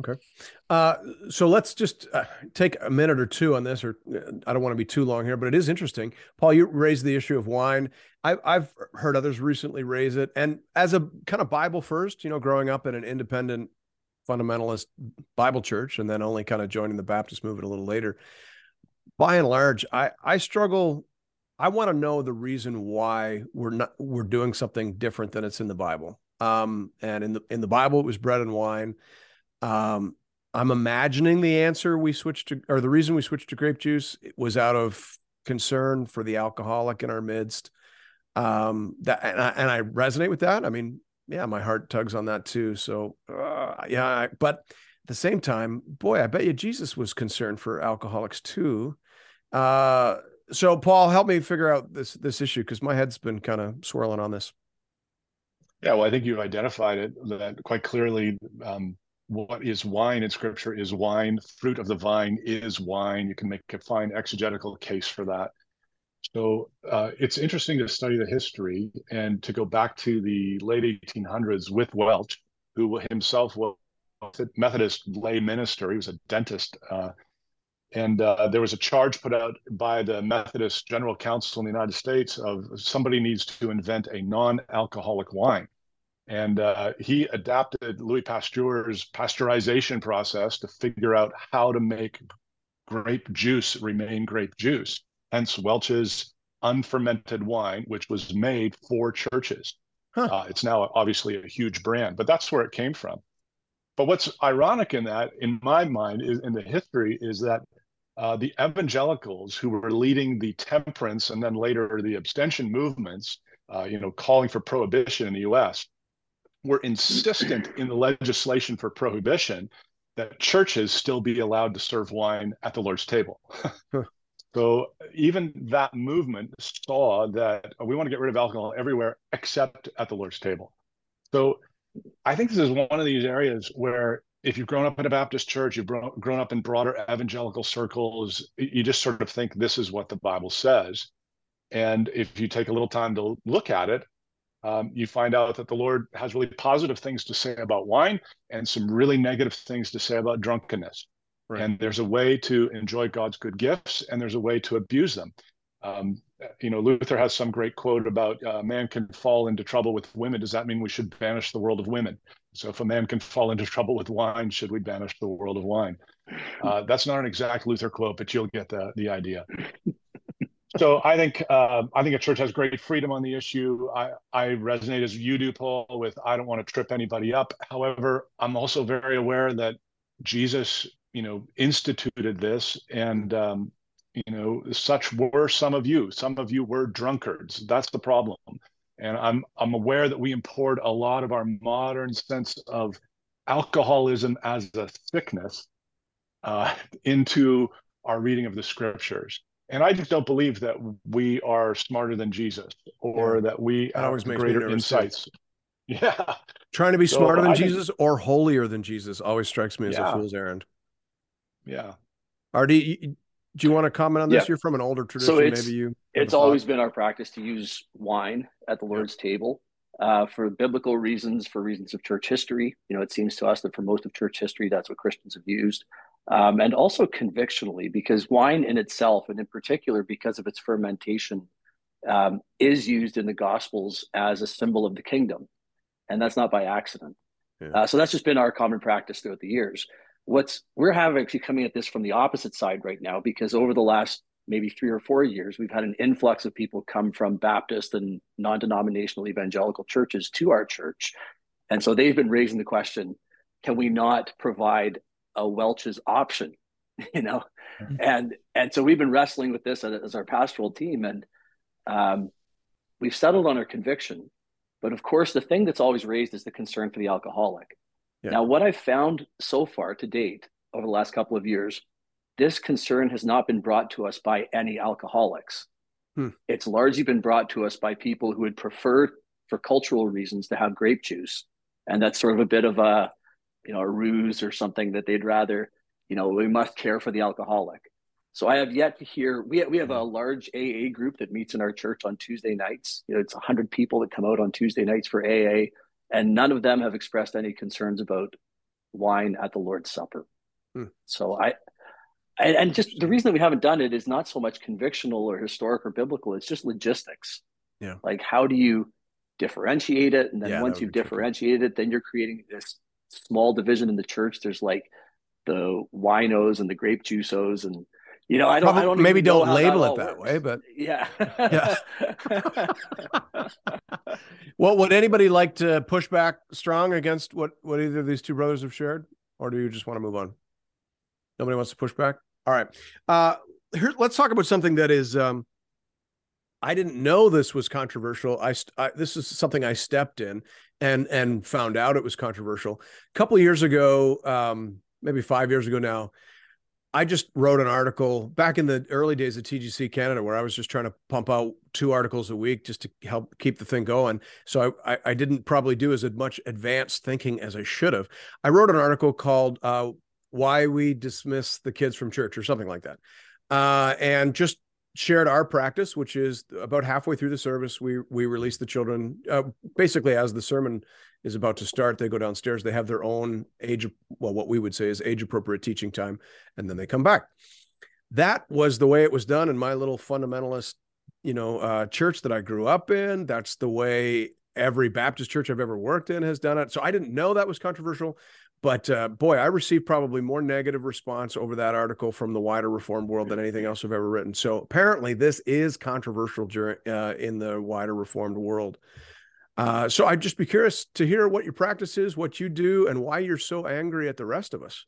Okay. Uh, so let's just uh, take a minute or two on this, or uh, I don't want to be too long here, but it is interesting. Paul, you raised the issue of wine. I, I've heard others recently raise it. And as a kind of Bible first, you know, growing up in an independent fundamentalist Bible church, and then only kind of joining the Baptist movement a little later, by and large, I, I struggle. I want to know the reason why we're not, we're doing something different than it's in the Bible. Um, and in the, in the Bible, it was bread and wine. Um, I'm imagining the answer we switched to, or the reason we switched to grape juice was out of concern for the alcoholic in our midst. Um, that, and I, and I resonate with that. I mean, yeah, my heart tugs on that too. So, uh, yeah, I, but at the same time, boy, I bet you Jesus was concerned for alcoholics too. Uh, so Paul, help me figure out this, this issue, 'cause my head's been kind of swirling on this. Yeah. Well, I think you've identified it that quite clearly. um, What is wine in Scripture is wine. Fruit of the vine is wine. You can make a fine exegetical case for that. So uh, it's interesting to study the history and to go back to the late eighteen hundreds with Welch, who himself was a Methodist lay minister. He was a dentist. Uh, and uh, there was a charge put out by the Methodist General Council in the United States of somebody needs to invent a non-alcoholic wine. And uh, he adapted Louis Pasteur's pasteurization process to figure out how to make grape juice remain grape juice, hence Welch's unfermented wine, which was made for churches. Huh. Uh, it's now obviously a huge brand, but that's where it came from. But what's ironic in that, in my mind, is in the history, is that uh, the evangelicals who were leading the temperance and then later the abstention movements, uh, you know, calling for prohibition in the U S, were insistent in the legislation for prohibition that churches still be allowed to serve wine at the Lord's table. So even that movement saw that we want to get rid of alcohol everywhere except at the Lord's table. So I think this is one of these areas where if you've grown up in a Baptist church, you've grown up in broader evangelical circles, you just sort of think this is what the Bible says. And if you take a little time to look at it, Um, you find out that the Lord has really positive things to say about wine and some really negative things to say about drunkenness. Right. And there's a way to enjoy God's good gifts, and there's a way to abuse them. Um, you know, Luther has some great quote about uh, man can fall into trouble with women. Does that mean we should banish the world of women? So if a man can fall into trouble with wine, should we banish the world of wine? Uh, that's not an exact Luther quote, but you'll get the, the idea. So I think uh, I think a church has great freedom on the issue. I, I resonate as you do, Paul, with I don't want to trip anybody up. However, I'm also very aware that Jesus, you know, instituted this, and um, you know, such were some of you. Some of you were drunkards. That's the problem, and I'm I'm aware that we import a lot of our modern sense of alcoholism as a sickness uh, into our reading of the Scriptures. And I just don't believe that we are smarter than Jesus, or yeah. that we that have greater insights. Too. Yeah. Trying to be so smarter than I Jesus think... or holier than Jesus always strikes me as yeah. a fool's errand. Yeah. Artie, do you want to comment on this? Yeah. You're from an older tradition. So it's, maybe you it's always been our practice to use wine at the Lord's yeah. table. uh, for biblical reasons, for reasons of church history. You know, it seems to us that for most of church history, that's what Christians have used. Um, and also convictionally, because wine in itself, and in particular because of its fermentation, um, is used in the Gospels as a symbol of the kingdom. And that's not by accident. Yeah. Uh, so that's just been our common practice throughout the years. What's we're having actually coming at this from the opposite side right now, because over the last maybe three or four years, we've had an influx of people come from Baptist and non-denominational evangelical churches to our church. And so they've been raising the question, can we not provide a Welch's option, you know? Mm-hmm. And and so we've been wrestling with this as our pastoral team, and um, we've settled on our conviction. But of course, the thing that's always raised is the concern for the alcoholic. Yeah. Now, what I've found so far to date over the last couple of years, this concern has not been brought to us by any alcoholics. Hmm. It's largely been brought to us by people who would prefer, for cultural reasons, to have grape juice. And that's sort of a bit of a, you know, a ruse or something that they'd rather, you know, we must care for the alcoholic. So I have yet to hear, we, we have a large A A group that meets in our church on Tuesday nights. You know, it's one hundred people that come out on Tuesday nights for A A, and none of them have expressed any concerns about wine at the Lord's Supper. Hmm. So I, and, and just the reason that we haven't done it is not so much convictional or historic or biblical, it's just logistics. Yeah. Like, how do you differentiate it? And then yeah, once you've differentiated it, then you're creating this small division in the church. There's like the winos and the grape juiceos, and you know, I don't, Probably, I don't maybe don't label that it that works. way, but yeah. yeah. Well, would anybody like to push back strong against what, what either of these two brothers have shared, or do you just want to move on? Nobody wants to push back. All right. Uh, here, let's talk about something that is, um, I didn't know this was controversial. I, I this is something I stepped in and, and found out it was controversial a couple of years ago. Um, maybe five years ago now. I just wrote an article back in the early days of T G C Canada, where I was just trying to pump out two articles a week just to help keep the thing going. So I, I, I didn't probably do as much advanced thinking as I should have. I wrote an article called uh, Why We Dismiss the Kids from Church, or something like that, uh, and just shared our practice, which is about halfway through the service, we we release the children. Uh, basically, as the sermon is about to start, they go downstairs, they have their own age, well, what we would say is age-appropriate teaching time, and then they come back. That was the way it was done in my little fundamentalist, you know, uh, church that I grew up in. That's the way every Baptist church I've ever worked in has done it. So I didn't know that was controversial, but uh, boy, I received probably more negative response over that article from the wider Reformed world than anything else I've ever written. So apparently this is controversial during, uh, in the wider Reformed world. Uh, so I'd just be curious to hear what your practice is, what you do, and why you're so angry at the rest of us.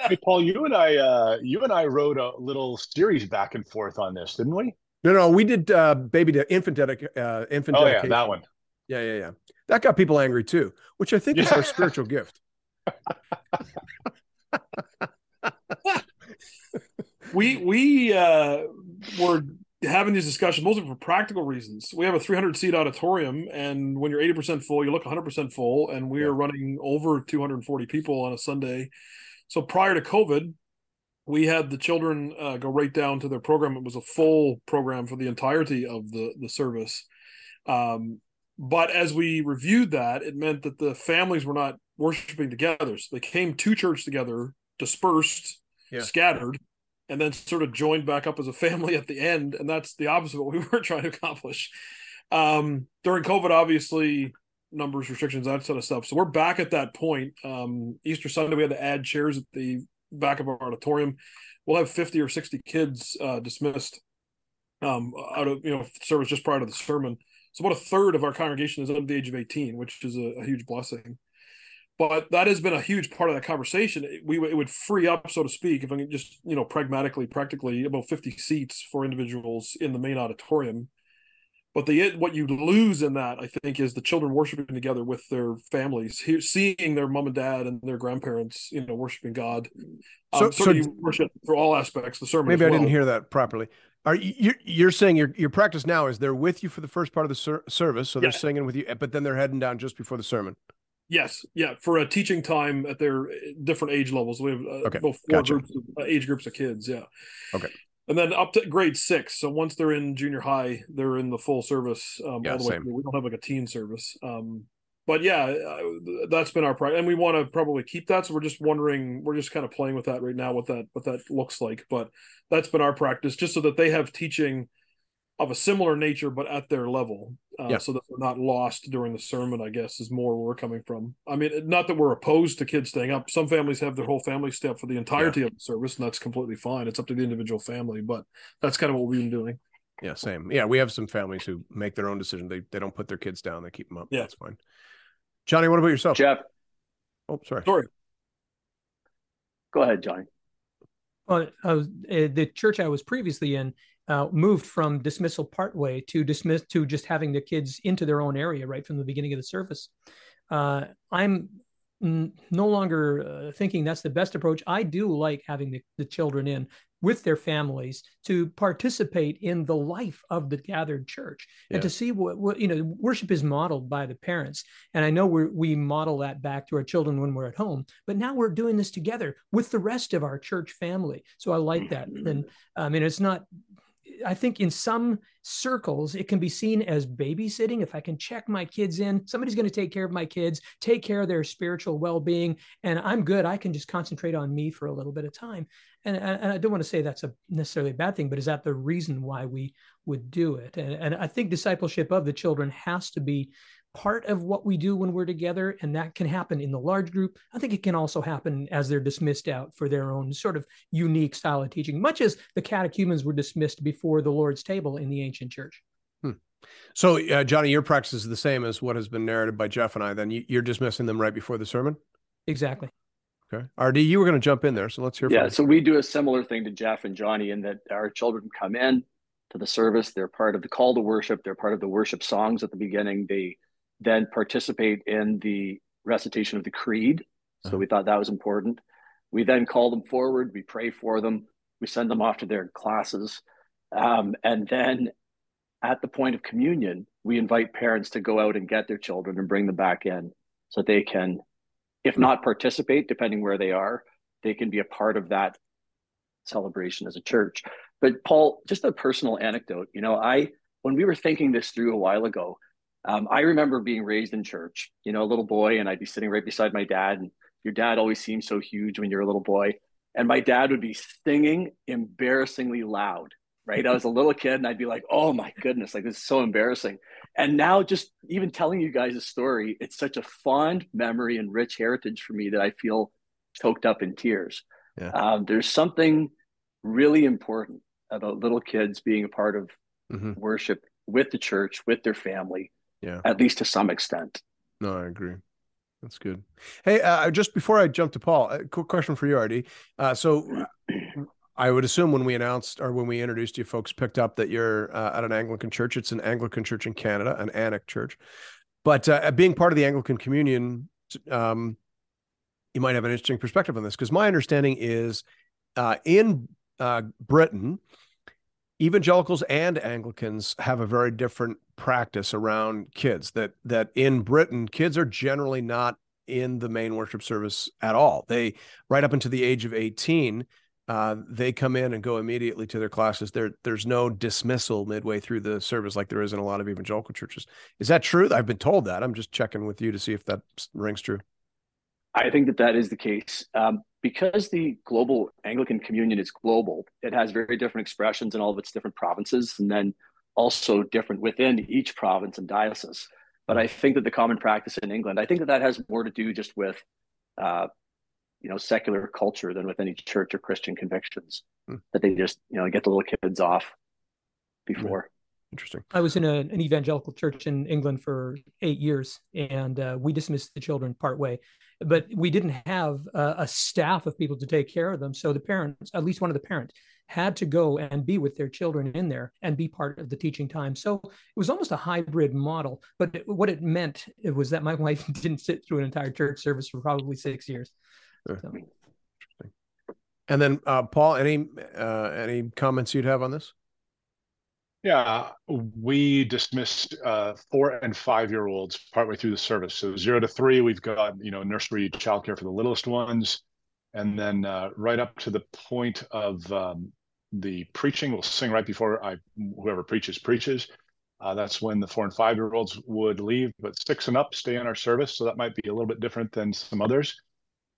Hey, Paul, you and I, uh, you and I wrote a little series back and forth on this, didn't we? No, no, we did uh, baby to infant dedication. Uh, infant oh dedication. Yeah, that one. Yeah, yeah, yeah. That got people angry too, which I think yeah. is our spiritual gift. we we uh, were. having these discussions, mostly for practical reasons. We have a three hundred seat auditorium, and when you're eighty percent full, you look one hundred percent full, and we yeah. are running over two hundred forty people on a Sunday. So prior to COVID, we had the children uh, go right down to their program. It was a full program for the entirety of the, the service. Um, but as we reviewed that, it meant that the families were not worshiping together. So they came to church together, dispersed, yeah. scattered, and then sort of joined back up as a family at the end. And that's the opposite of what we were trying to accomplish. Um, during COVID, obviously, numbers, restrictions, that sort of stuff. So we're back at that point. Um, Easter Sunday, we had to add chairs at the back of our auditorium. We'll have fifty or sixty kids uh, dismissed um, out of, you know, service just prior to the sermon. So about a third of our congregation is under the age of eighteen, which is a, a huge blessing. But that has been a huge part of that conversation. It, we, it would free up, so to speak, if I can just, you know, pragmatically, practically, about fifty seats for individuals in the main auditorium. But the what you lose in that, I think, is the children worshiping together with their families, here, seeing their mom and dad and their grandparents, you know, worshiping God. So, um, so you worship for all aspects, the sermon. Maybe well. I didn't hear that properly. Are you, you're saying your your practice now is they're with you for the first part of the ser service, so they're yeah. singing with you, but then they're heading down just before the sermon. Yes, yeah, for a teaching time at their different age levels. We have uh, okay. both four gotcha. groups of, uh, age groups of kids, yeah. Okay. And then up to grade six. So once they're in junior high, they're in the full service. Um, yeah, all the way through. We don't have like a teen service. Um, but yeah, that's been our practice. And we want to probably keep that. So we're just wondering, we're just kind of playing with that right now, what that, what that looks like. But that's been our practice, just so that they have teaching of a similar nature, but at their level. Uh, yeah. So that they're not lost during the sermon, I guess, is more where we're coming from. I mean, not that we're opposed to kids staying up. Some families have their whole family stay up for the entirety yeah. of the service, and that's completely fine. It's up to the individual family, but that's kind of what we've been doing. Yeah, same. Yeah, we have some families who make their own decision. They they don't put their kids down. They keep them up. Yeah. That's fine. Johnny, what about yourself? Jeff. Oh, sorry. Sorry. Go ahead, Johnny. Well, I was, uh, the church I was previously in uh, moved from dismissal partway to dismiss to just having the kids into their own area right from the beginning of the service. Uh, I'm n- no longer uh, thinking that's the best approach. I do like having the, the children in with their families to participate in the life of the gathered church yeah. and to see what, what, you know, worship is modeled by the parents. And I know we we model that back to our children when we're at home, but now we're doing this together with the rest of our church family. So I like that. And I mean, it's not, I think in some circles, it can be seen as babysitting. If I can check my kids in, somebody's going to take care of my kids, take care of their spiritual well-being, and I'm good. I can just concentrate on me for a little bit of time. And, and I don't want to say that's a necessarily a bad thing, but is that the reason why we would do it? And, and I think discipleship of the children has to be part of what we do when we're together, and that can happen in the large group. I think it can also happen as they're dismissed out for their own sort of unique style of teaching, much as the catechumens were dismissed before the Lord's table in the ancient church. Hmm. So, uh, Johnny, your practice is the same as what has been narrated by Jeff and I. Then you're dismissing them right before the sermon? Exactly. Okay. R D, you were going to jump in there, so let's hear from you. Yeah, so we do a similar thing to Jeff and Johnny in that our children come in to the service. They're part of the call to worship. They're part of the worship songs at the beginning. They then participate in the recitation of the creed. So uh-huh. we thought that was important. We then call them forward. We pray for them. We send them off to their classes. Um, and then at the point of communion, we invite parents to go out and get their children and bring them back in so that they can, if not participate, depending where they are, they can be a part of that celebration as a church. But Paul, just a personal anecdote, you know, I, when we were thinking this through a while ago, Um, I remember being raised in church, you know, a little boy, and I'd be sitting right beside my dad, and your dad always seemed so huge when you're a little boy. And my dad would be singing embarrassingly loud, right? I was a little kid and I'd be like, oh my goodness, like this is so embarrassing. And now just even telling you guys a story, it's such a fond memory and rich heritage for me that I feel choked up in tears. Yeah. Um, there's something really important about little kids being a part of mm-hmm. worship with the church, with their family. Yeah, at least to some extent. No, I agree. That's good. Hey, uh, just before I jump to Paul, a quick question for you, Artie. Uh, so I would assume when we announced or when we introduced you, folks picked up that you're uh, at an Anglican church. It's an Anglican church in Canada, an Annic church. But uh, being part of the Anglican communion, um, you might have an interesting perspective on this, because my understanding is uh, in uh, Britain, evangelicals and Anglicans have a very different practice around kids, that that in Britain, kids are generally not in the main worship service at all. They, right up until the age of eighteen, uh, they come in and go immediately to their classes. There, there's no dismissal midway through the service like there is in a lot of evangelical churches. Is that true? I've been told that. I'm just checking with you to see if that rings true. I think that that is the case. Um, Because the global Anglican communion is global, it has very different expressions in all of its different provinces, and then also different within each province and diocese. But I think that the common practice in England, I think that that has more to do just with, uh, you know, secular culture than with any church or Christian convictions, hmm. that they just, you know, get the little kids off before. Interesting. I was in a, an evangelical church in England for eight years, and uh, we dismissed the children partway. But we didn't have uh, a staff of people to take care of them. So the parents, at least one of the parents, had to go and be with their children in there and be part of the teaching time. So it was almost a hybrid model. But it, what it meant it was that my wife didn't sit through an entire church service for probably six years. Sure. So. Interesting. And then, uh, Paul, any uh, any comments you'd have on this? Yeah, we dismissed uh, four and five-year-olds partway through the service. So zero to three, we've got, you know, nursery childcare for the littlest ones. And then uh, right up to the point of um, the preaching. We'll sing right before I, whoever preaches, preaches. Uh, that's when the four and five-year-olds would leave, but six and up stay in our service. So that might be a little bit different than some others.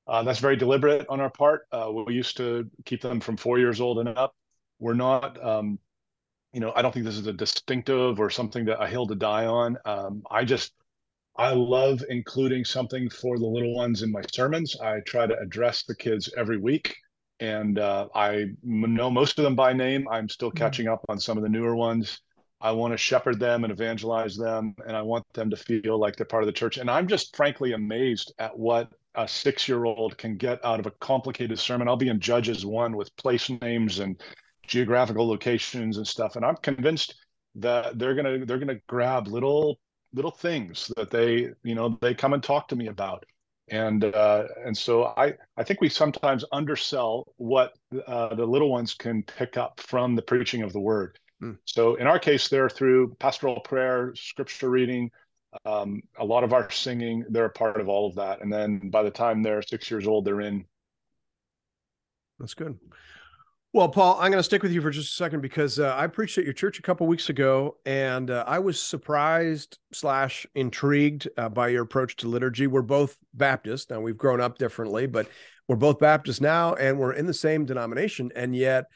Uh, that's very deliberate on our part. Uh, we used to keep them from four years old and up. We're not, um, you know, I don't think this is a distinctive or something that a hill to die on. Um, I just, I love including something for the little ones in my sermons. I try to address the kids every week. And uh, I know most of them by name. I'm still catching up on some of the newer ones. I want to shepherd them and evangelize them, and I want them to feel like they're part of the church. And I'm just frankly amazed at what a six-year-old can get out of a complicated sermon. I'll be in Judges one with place names and geographical locations and stuff, and I'm convinced that they're gonna they're gonna grab little little things that they you know they come and talk to me about. And uh, and so I, I think we sometimes undersell what uh, the little ones can pick up from the preaching of the word. Mm. So in our case, they're through pastoral prayer, scripture reading, um, a lot of our singing. They're a part of all of that. And then by the time they're six years old, they're in. That's good. Well, Paul, I'm going to stick with you for just a second, because uh, I preached at your church a couple of weeks ago, and uh, I was surprised slash intrigued uh, by your approach to liturgy. We're both Baptist. Now, we've grown up differently, but we're both Baptist now, and we're in the same denomination. And yet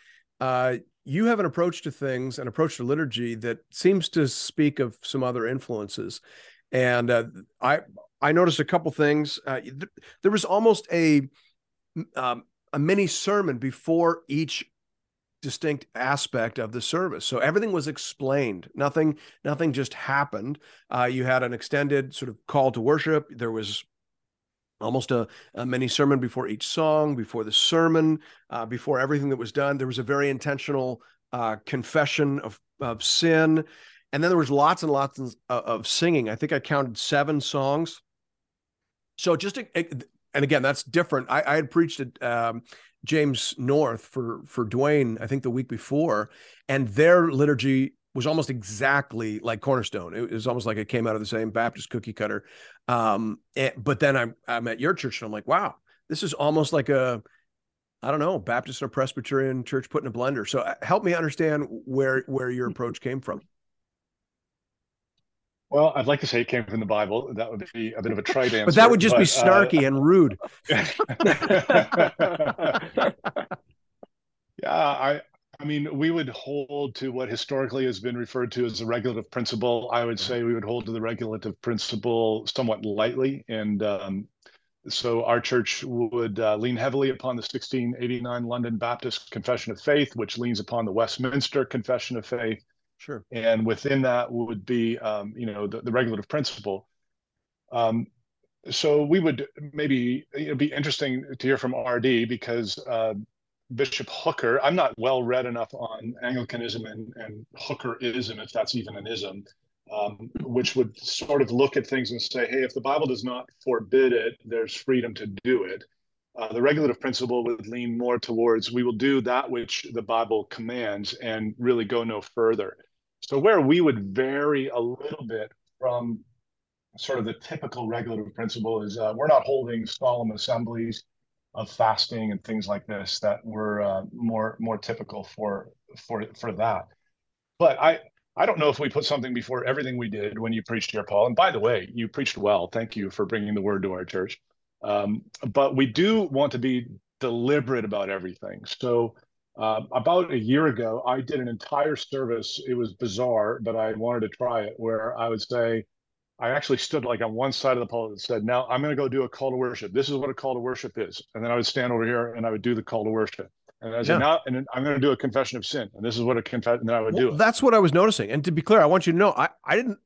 uh, you have an approach to things, an approach to liturgy that seems to speak of some other influences. And uh, I I noticed a couple things. Uh, th- there was almost a... Um, a mini sermon before each distinct aspect of the service. So everything was explained. Nothing, nothing just happened. Uh, you had an extended sort of call to worship. There was almost a, a mini sermon before each song, before the sermon, uh, before everything that was done. There was a very intentional uh, confession of, of sin. And then there was lots and lots of, of singing. I think I counted seven songs. So just a, a And again, that's different. I, I had preached at um, James North for for Dwayne, I think the week before, and their liturgy was almost exactly like Cornerstone. It was almost like it came out of the same Baptist cookie cutter. Um, and, but then I'm I'm at your church, and I'm like, wow, this is almost like a, I don't know, Baptist or Presbyterian church put in a blender. So help me understand where where your approach came from. Well, I'd like to say it came from the Bible. That would be a bit of a trite answer. But that would just but, be snarky uh, and rude. yeah, I I mean, we would hold to what historically has been referred to as the regulative principle. I would say we would hold to the regulative principle somewhat lightly. And um, so our church would uh, lean heavily upon the sixteen eighty-nine London Baptist Confession of Faith, which leans upon the Westminster Confession of Faith. Sure. And within that would be, um, you know, the, the regulative principle. Um, so we would maybe, it'd be interesting to hear from R D, because uh, Bishop Hooker, I'm not well read enough on Anglicanism and, and Hookerism, if that's even an ism, um, which would sort of look at things and say, hey, if the Bible does not forbid it, there's freedom to do it. Uh, the regulative principle would lean more towards, we will do that which the Bible commands and really go no further. So where we would vary a little bit from sort of the typical regulative principle is uh, we're not holding solemn assemblies of fasting and things like this that were uh, more more typical for for for that. But I I don't know if we put something before everything we did when you preached here, Paul. And by the way, you preached well. Thank you for bringing the word to our church. Um, but we do want to be deliberate about everything. So Uh, about a year ago, I did an entire service. It was bizarre, but I wanted to try it, where I would say, I actually stood like on one side of the pulpit and said, now I'm going to go do a call to worship. This is what a call to worship is. And then I would stand over here and I would do the call to worship. And I said, yeah. now, and then I'm going to do a confession of sin. And this is what a confession, and then I would well, do it. That's what I was noticing. And to be clear, I want you to know, I, I didn't,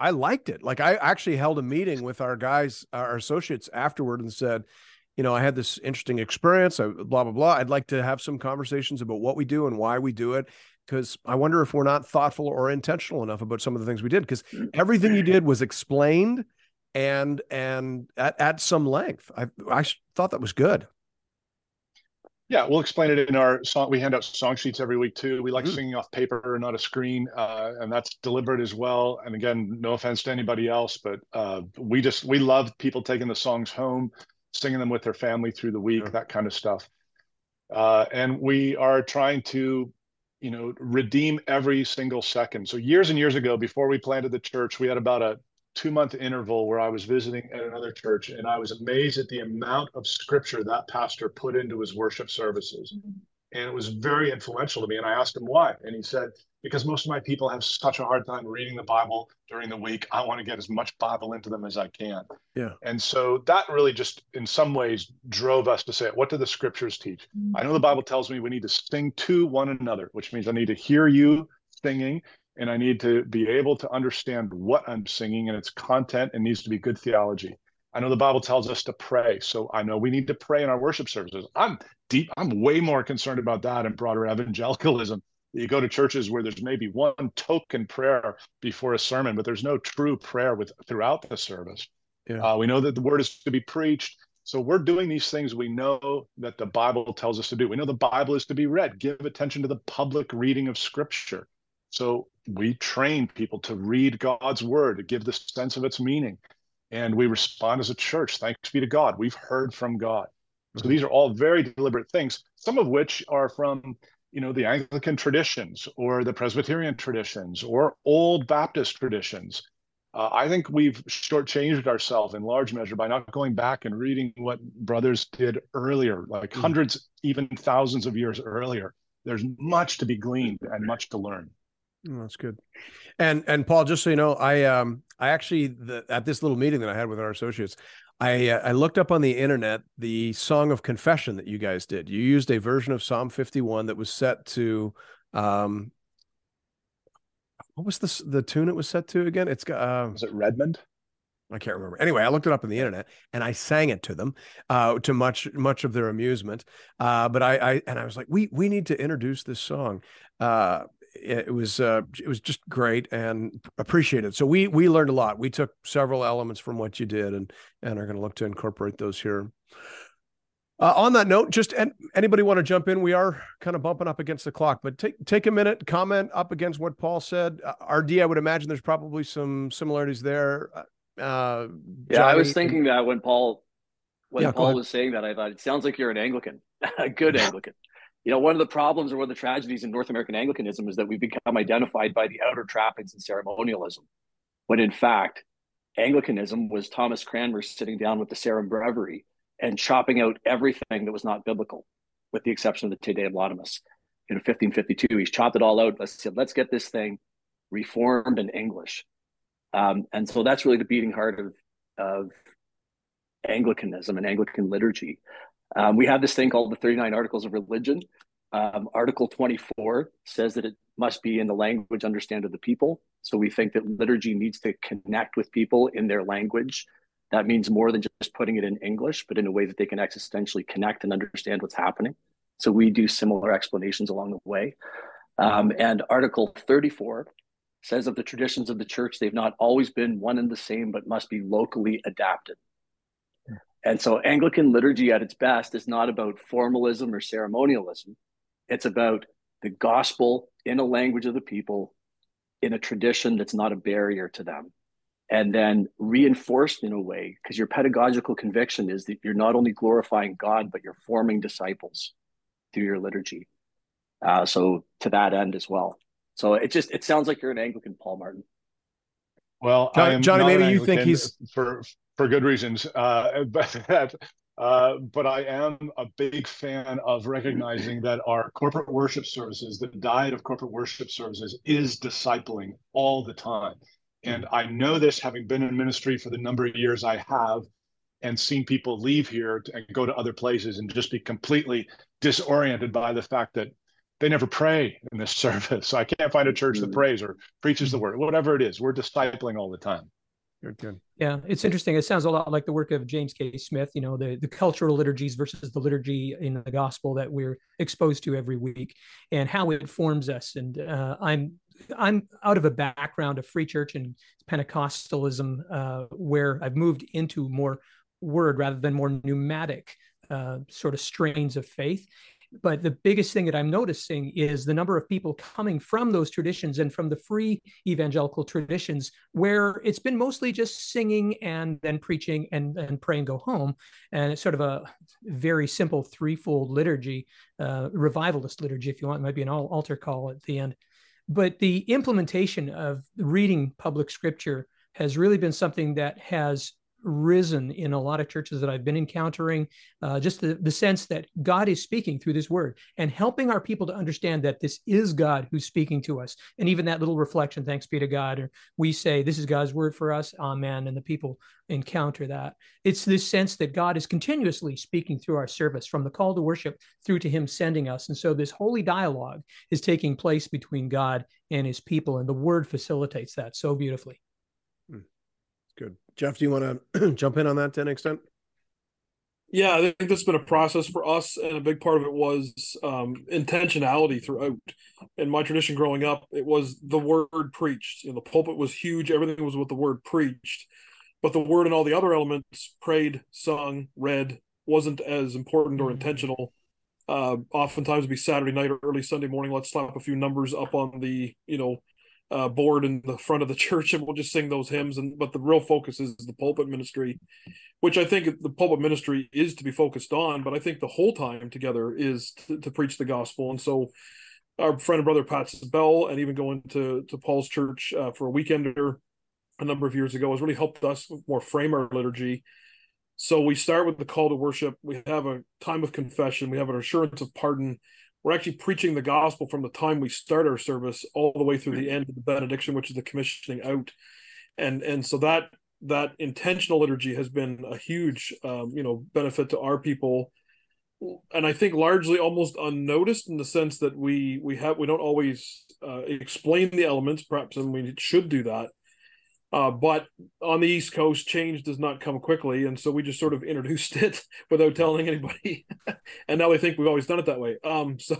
I liked it. Like I actually held a meeting with our guys, our associates afterward, and said, you know, I had this interesting experience, I, blah, blah, blah. I'd like to have some conversations about what we do and why we do it, because I wonder if we're not thoughtful or intentional enough about some of the things we did, because everything you did was explained and and at, at some length. I, I thought that was good. Yeah, we'll explain it in our song. We hand out song sheets every week, too. We like mm-hmm. singing off paper, not a screen, uh, and that's deliberate as well. And again, no offense to anybody else, but uh, we just we love people taking the songs home, singing them with their family through the week, yeah. that kind of stuff. Uh, and we are trying to, you know, redeem every single second. So years and years ago, before we planted the church, we had about a two-month interval where I was visiting at another church, and I was amazed at the amount of scripture that pastor put into his worship services. Mm-hmm. And it was very influential to me. And I asked him why. And he said, because most of my people have such a hard time reading the Bible during the week. I want to get as much Bible into them as I can. Yeah. And so that really just in some ways drove us to say, what do the scriptures teach? Mm-hmm. I know the Bible tells me we need to sing to one another, which means I need to hear you singing, and I need to be able to understand what I'm singing and its content, and needs to be good theology. I know the Bible tells us to pray, so I know we need to pray in our worship services. I'm deep. I'm way more concerned about that and broader evangelicalism. You go to churches where there's maybe one token prayer before a sermon, but there's no true prayer with throughout the service. Yeah. Uh, we know that the word is to be preached, so we're doing these things we know that the Bible tells us to do. We know the Bible is to be read. Give attention to the public reading of Scripture. So we train people to read God's word, to give the sense of its meaning. And we respond as a church, thanks be to God, we've heard from God. So these are all very deliberate things, some of which are from, you know, the Anglican traditions or the Presbyterian traditions or old Baptist traditions. Uh, I think we've shortchanged ourselves in large measure by not going back and reading what brothers did earlier, like mm. hundreds, even thousands of years earlier. There's much to be gleaned and much to learn. Oh, that's good. And, and Paul, just so you know, I, um, I actually, the, at this little meeting that I had with our associates, I, uh, I looked up on the internet, the song of confession that you guys did. You used a version of Psalm fifty-one that was set to, um, what was the, the tune it was set to again? It's got, uh, was it Redmond? I can't remember. Anyway, I looked it up on the internet and I sang it to them, uh, to much, much of their amusement. Uh, but I, I, and I was like, we, we need to introduce this song, uh, it was uh, it was just great and appreciated. So we we learned a lot. We took several elements from what you did and and are going to look to incorporate those here. Uh, on that note, just and anybody want to jump in? We are kind of bumping up against the clock, but take take a minute, comment up against what Paul said. Uh, R D, I would imagine there's probably some similarities there. Uh, yeah, Johnny, I was thinking and, that when Paul when yeah, Paul was saying that, I thought it sounds like you're an Anglican, a good Anglican. You know, one of the problems or one of the tragedies in North American Anglicanism is that we've become identified by the outer trappings and ceremonialism, when in fact, Anglicanism was Thomas Cranmer sitting down with the Sarum Breviary and chopping out everything that was not biblical, with the exception of the Te Deum Laudamus. In fifteen fifty-two, he's chopped it all out. Let's said, let's get this thing reformed in English. Um, and so that's really the beating heart of, of Anglicanism and Anglican liturgy. Um, we have this thing called the thirty-nine Articles of Religion. Um, Article twenty-four says that it must be in the language understand of the people. So we think that liturgy needs to connect with people in their language. That means more than just putting it in English, but in a way that they can existentially connect and understand what's happening. So we do similar explanations along the way. Um, and Article thirty-four says of the traditions of the church, they've not always been one and the same, but must be locally adapted. And so Anglican liturgy at its best is not about formalism or ceremonialism. It's about the gospel in a language of the people, in a tradition that's not a barrier to them, and then reinforced in a way, because your pedagogical conviction is that you're not only glorifying God, but you're forming disciples through your liturgy. Uh, so to that end as well. So it just, it sounds like you're an Anglican, Paul Martin. Well, Johnny, I am Johnny maybe you think he's for for good reasons, uh, but uh, but I am a big fan of recognizing that our corporate worship services, the diet of corporate worship services, is discipling all the time, and I know this having been in ministry for the number of years I have, and seen people leave here and go to other places and just be completely disoriented by the fact that they never pray in this service. I can't find a church that prays or preaches the word, whatever it is. We're discipling all the time. Good. Yeah, it's interesting. It sounds a lot like the work of James K. Smith, you know, the, the cultural liturgies versus the liturgy in the gospel that we're exposed to every week and how it forms us. And uh, I'm I'm out of a background of free church and Pentecostalism, uh, where I've moved into more word rather than more pneumatic uh, sort of strains of faith. But the biggest thing that I'm noticing is the number of people coming from those traditions and from the free evangelical traditions, where it's been mostly just singing and then preaching and, and pray and go home. And it's sort of a very simple threefold liturgy, uh, revivalist liturgy, if you want. It might be an altar call at the end. But the implementation of reading public scripture has really been something that has risen in a lot of churches that I've been encountering, uh, just the, the sense that God is speaking through this word and helping our people to understand that this is God who's speaking to us. And even that little reflection, thanks be to God, or we say, this is God's word for us, amen, and the people encounter that. It's this sense that God is continuously speaking through our service, from the call to worship through to him sending us. And so this holy dialogue is taking place between God and his people, and the word facilitates that so beautifully. Good. Jeff, do you want to jump in on that to an extent? Yeah, I think that's been a process for us, and a big part of it was um, intentionality throughout. In my tradition growing up, it was the word preached. You know, the pulpit was huge. Everything was with the word preached. But the word and all the other elements, prayed, sung, read, wasn't as important or intentional. Uh, oftentimes it'd be Saturday night or early Sunday morning. Let's slap a few numbers up on the, you know, Uh, board in the front of the church, and we'll just sing those hymns. And but the real focus is the pulpit ministry, which I think the pulpit ministry is to be focused on. But I think the whole time together is to, to preach the gospel. And so, our friend and brother Pat Sibbel, and even going to to Paul's church uh, for a weekender a number of years ago, has really helped us more frame our liturgy. So we start with the call to worship. We have a time of confession. We have an assurance of pardon. We're actually preaching the gospel from the time we start our service all the way through the end of the benediction, which is the commissioning out. And and so that that intentional liturgy has been a huge, um, you know, benefit to our people. And I think largely almost unnoticed, in the sense that we we have we don't always uh, explain the elements, perhaps, and we should do that. Uh, but on the East Coast, change does not come quickly. And so we just sort of introduced it without telling anybody. And now they think we've always done it that way. Um, so,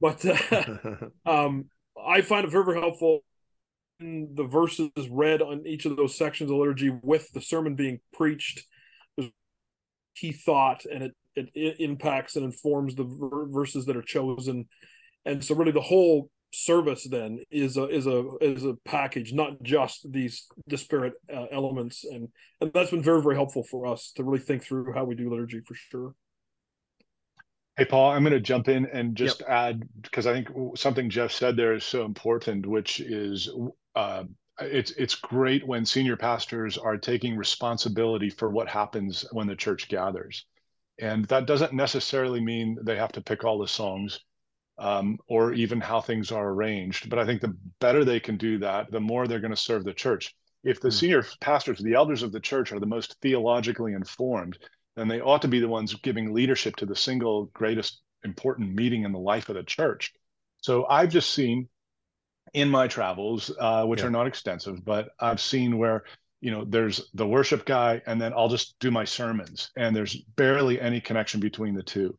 but uh, um, I find it very, very helpful in the verses read on each of those sections of liturgy with the sermon being preached. He thought, and it, it, it impacts and informs the ver- verses that are chosen. And so really the whole service then is a is a is a package, not just these disparate uh, elements, and and that's been very, very helpful for us to really think through how we do liturgy, for sure. Hey, Paul, I'm going to jump in and just yep. add, because I think something Jeff said there is so important, which is uh, it's it's great when senior pastors are taking responsibility for what happens when the church gathers, and that doesn't necessarily mean they have to pick all the songs. Um, or even how things are arranged. But I think the better they can do that, the more they're going to serve the church. If the mm-hmm. senior pastors, the elders of the church, are the most theologically informed, then they ought to be the ones giving leadership to the single greatest important meeting in the life of the church. So I've just seen in my travels, uh, which yeah. are not extensive, but I've seen where, you know, there's the worship guy, and then I'll just do my sermons, and there's barely any connection between the two.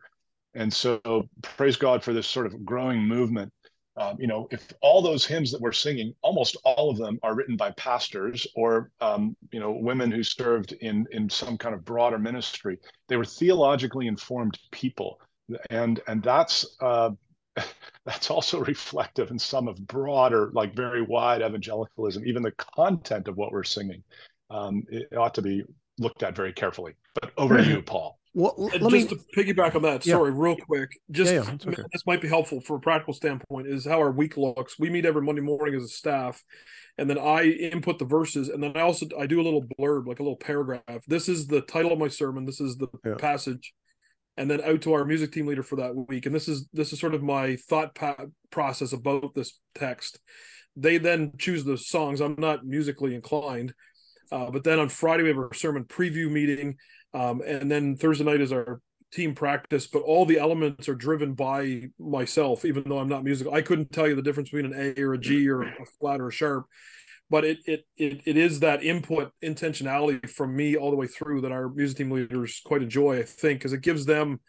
And so praise God for this sort of growing movement. Um, you know, if all those hymns that we're singing, almost all of them are written by pastors or, um, you know, women who served in, in some kind of broader ministry, they were theologically informed people. And and that's uh, that's also reflective in some of broader, like very wide evangelicalism. Even the content of what we're singing, um, it ought to be looked at very carefully. But over to you, Paul. Well, let just me... to piggyback on that, yeah. sorry, real quick, just yeah, yeah, okay. this might be helpful from a practical standpoint, is how our week looks. We meet every Monday morning as a staff, and then I input the verses, and then I also I do a little blurb, like a little paragraph. This is the title of my sermon. This is the yeah. passage, and then out to our music team leader for that week. And this is this is sort of my thought pa- process about this text. They then choose the songs. I'm not musically inclined, uh, but then on Friday we have our sermon preview meeting. Um, and then Thursday night is our team practice, but all the elements are driven by myself, even though I'm not musical. I couldn't tell you the difference between an A or a G or a flat or a sharp, but it it it, it is that input intentionality from me all the way through that our music team leaders quite enjoy, I think, because it gives them,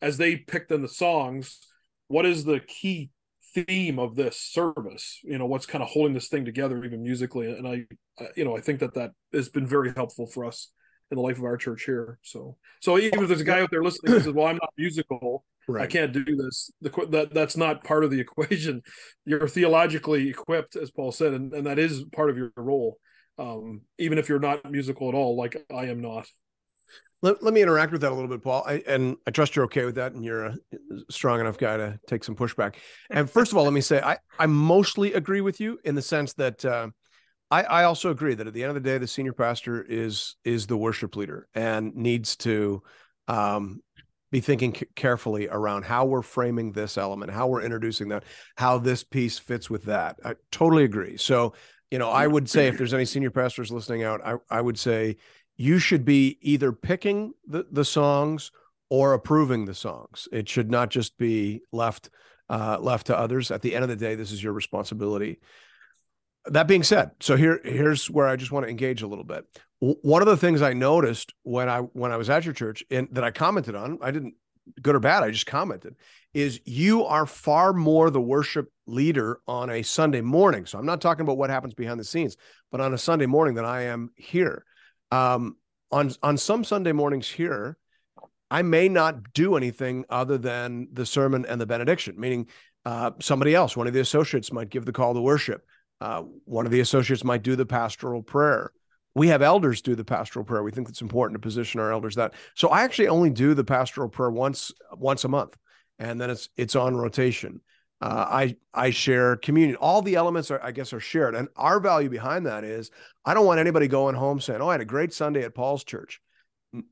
as they pick then the songs, what is the key theme of this service? You know, what's kind of holding this thing together, even musically. And I, you know, I think that that has been very helpful for us in the life of our church here. So so even if there's a guy out there listening who says, well, I'm not musical, Right. I can't do this. The, that, that's not part of the equation. You're theologically equipped, as Paul said, and, and that is part of your role, um, even if you're not musical at all, like I am not. Let, let me interact with that a little bit, Paul, I, and I trust you're okay with that, and you're a strong enough guy to take some pushback. And first of all, let me say, I, I mostly agree with you in the sense that uh, I, I also agree that at the end of the day, the senior pastor is is the worship leader and needs to um, be thinking c- carefully around how we're framing this element, how we're introducing that, how this piece fits with that. I totally agree. So, you know, I would say if there's any senior pastors listening out, I, I would say, you should be either picking the, the songs or approving the songs. It should not just be left uh, left to others. At the end of the day, this is your responsibility. That being said, so here here's where I just want to engage a little bit. W- one of the things I noticed when I when I was at your church and that I commented on, I didn't good or bad, I just commented, is you are far more the worship leader on a Sunday morning. So I'm not talking about what happens behind the scenes, but on a Sunday morning than I am here. Um, on, on some Sunday mornings here, I may not do anything other than the sermon and the benediction, meaning uh, somebody else, one of the associates might give the call to worship. Uh, one of the associates might do the pastoral prayer. We have elders do the pastoral prayer. We think it's important to position our elders that. So I actually only do the pastoral prayer once, once a month, and then it's, it's on rotation. Uh, I I share communion. All the elements, are, I guess, are shared. And our value behind that is I don't want anybody going home saying, oh, I had a great Sunday at Paul's church.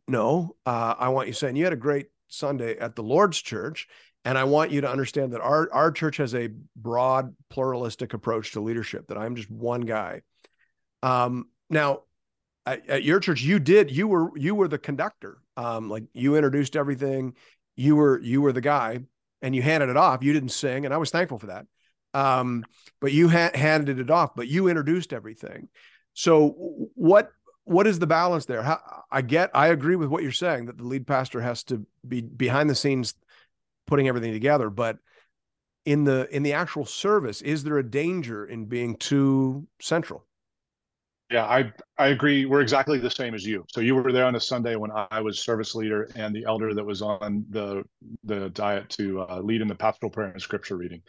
No, uh, I want you saying you had a great Sunday at the Lord's church. And I want you to understand that our, our church has a broad pluralistic approach to leadership, that I'm just one guy. Um, now, at, at your church, you did, you were you were the conductor. Um, like you introduced everything. You were you were the guy. And you handed it off. You didn't sing, and I was thankful for that. Um, but you ha- handed it off. But you introduced everything. So what what is the balance there? How, I get, I agree with what you're saying that the lead pastor has to be behind the scenes, putting everything together. But in the in the actual service, is there a danger in being too central? Yeah, I I agree. We're exactly the same as you. So you were there on a Sunday when I was service leader and the elder that was on the the diet to uh, lead in the pastoral prayer and scripture reading.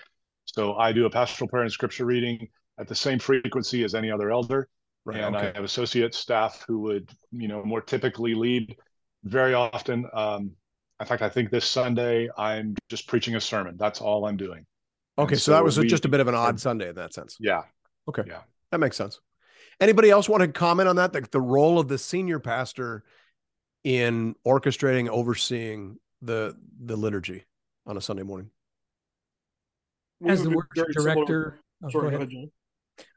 So I do a pastoral prayer and scripture reading at the same frequency as any other elder. Right, and okay. I have associate staff who would, you know, more typically lead very often. Um, in fact, I think this Sunday I'm just preaching a sermon. That's all I'm doing. Okay, so, so that was we, just a bit of an odd Sunday in that sense. Yeah. Okay. Yeah. That makes sense. Anybody else want to comment on that? The, the role of the senior pastor in orchestrating, overseeing the the liturgy on a Sunday morning. As the worship director, oh, sorry, go ahead.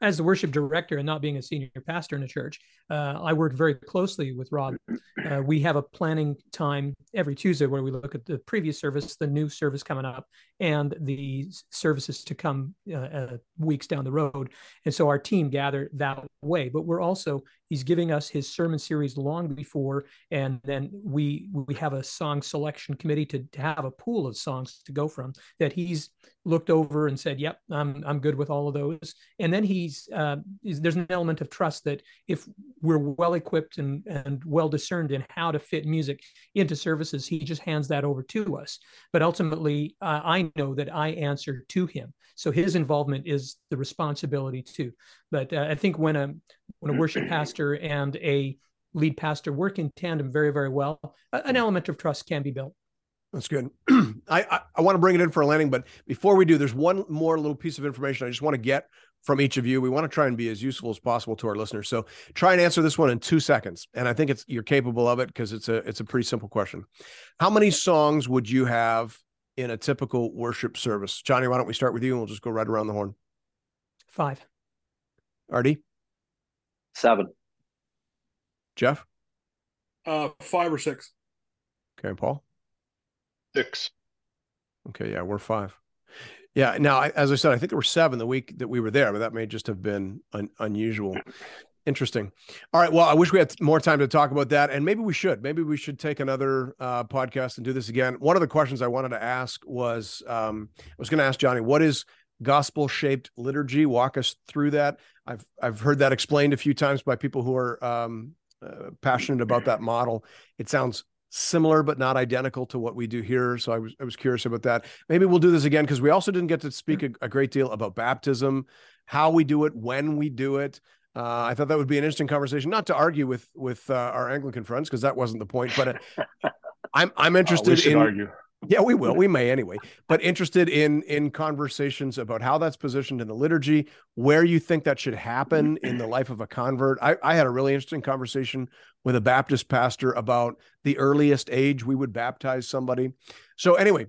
As the worship director and not being a senior pastor in a church, uh, I work very closely with Rob. Uh, we have a planning time every Tuesday where we look at the previous service, the new service coming up, and the services to come uh, uh, weeks down the road. And so our team gather that way. But we're also, he's giving us his sermon series long before, and then we we have a song selection committee to, to have a pool of songs to go from that he's looked over and said, yep, I'm I'm good with all of those. And then he's uh, there's an element of trust that if we're well equipped and, and well discerned in how to fit music into services, he just hands that over to us. But ultimately, uh, I know that I answer to him. So his involvement is the responsibility too. But uh, I think when a when a worship pastor and a lead pastor work in tandem very, very well, an element of trust can be built. That's good. I, I, I want to bring it in for a landing, but before we do, there's one more little piece of information I just want to get from each of you. We want to try and be as useful as possible to our listeners. So try and answer this one in two seconds. And I think it's you're capable of it because it's a it's a pretty simple question. How many songs would you have in a typical worship service? Johnny, why don't we start with you and we'll just go right around the horn. Five. Artie? Seven. Jeff? Uh, five or six. Okay, Paul? Six. Okay, yeah, we're five. Yeah, now, I, as I said, I think there were seven the week that we were there, but that may just have been un- unusual. Interesting. All right, well, I wish we had more time to talk about that, and maybe we should. Maybe we should take another uh, podcast and do this again. One of the questions I wanted to ask was, um, I was going to ask Johnny, what is gospel-shaped liturgy? Walk us through that. I've I've heard that explained a few times by people who are um, uh, passionate about that model. It sounds similar but not identical to what we do here. So I was, I was curious about that. Maybe we'll do this again, because we also didn't get to speak a, a great deal about baptism, how we do it, when we do it. Uh, I thought that would be an interesting conversation, not to argue with with uh, our Anglican friends, because that wasn't the point. But uh, I'm I'm interested uh, we should in argue. Yeah, we will. We may anyway. But interested in in conversations about how that's positioned in the liturgy, where you think that should happen in the life of a convert. I, I had a really interesting conversation with a Baptist pastor about the earliest age we would baptize somebody. So anyway,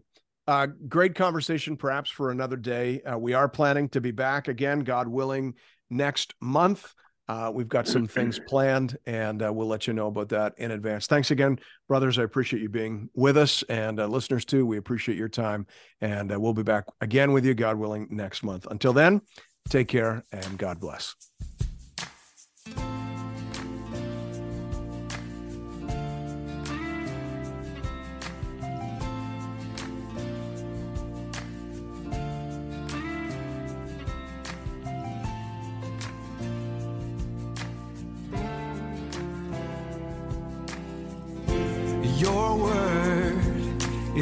uh, great conversation, perhaps for another day. Uh, we are planning to be back again, God willing, next month. Uh, we've got some things planned, and uh, we'll let you know about that in advance. Thanks again, brothers. I appreciate you being with us, and uh, listeners too. We appreciate your time, and uh, we'll be back again with you, God willing, next month. Until then, take care and God bless. Your word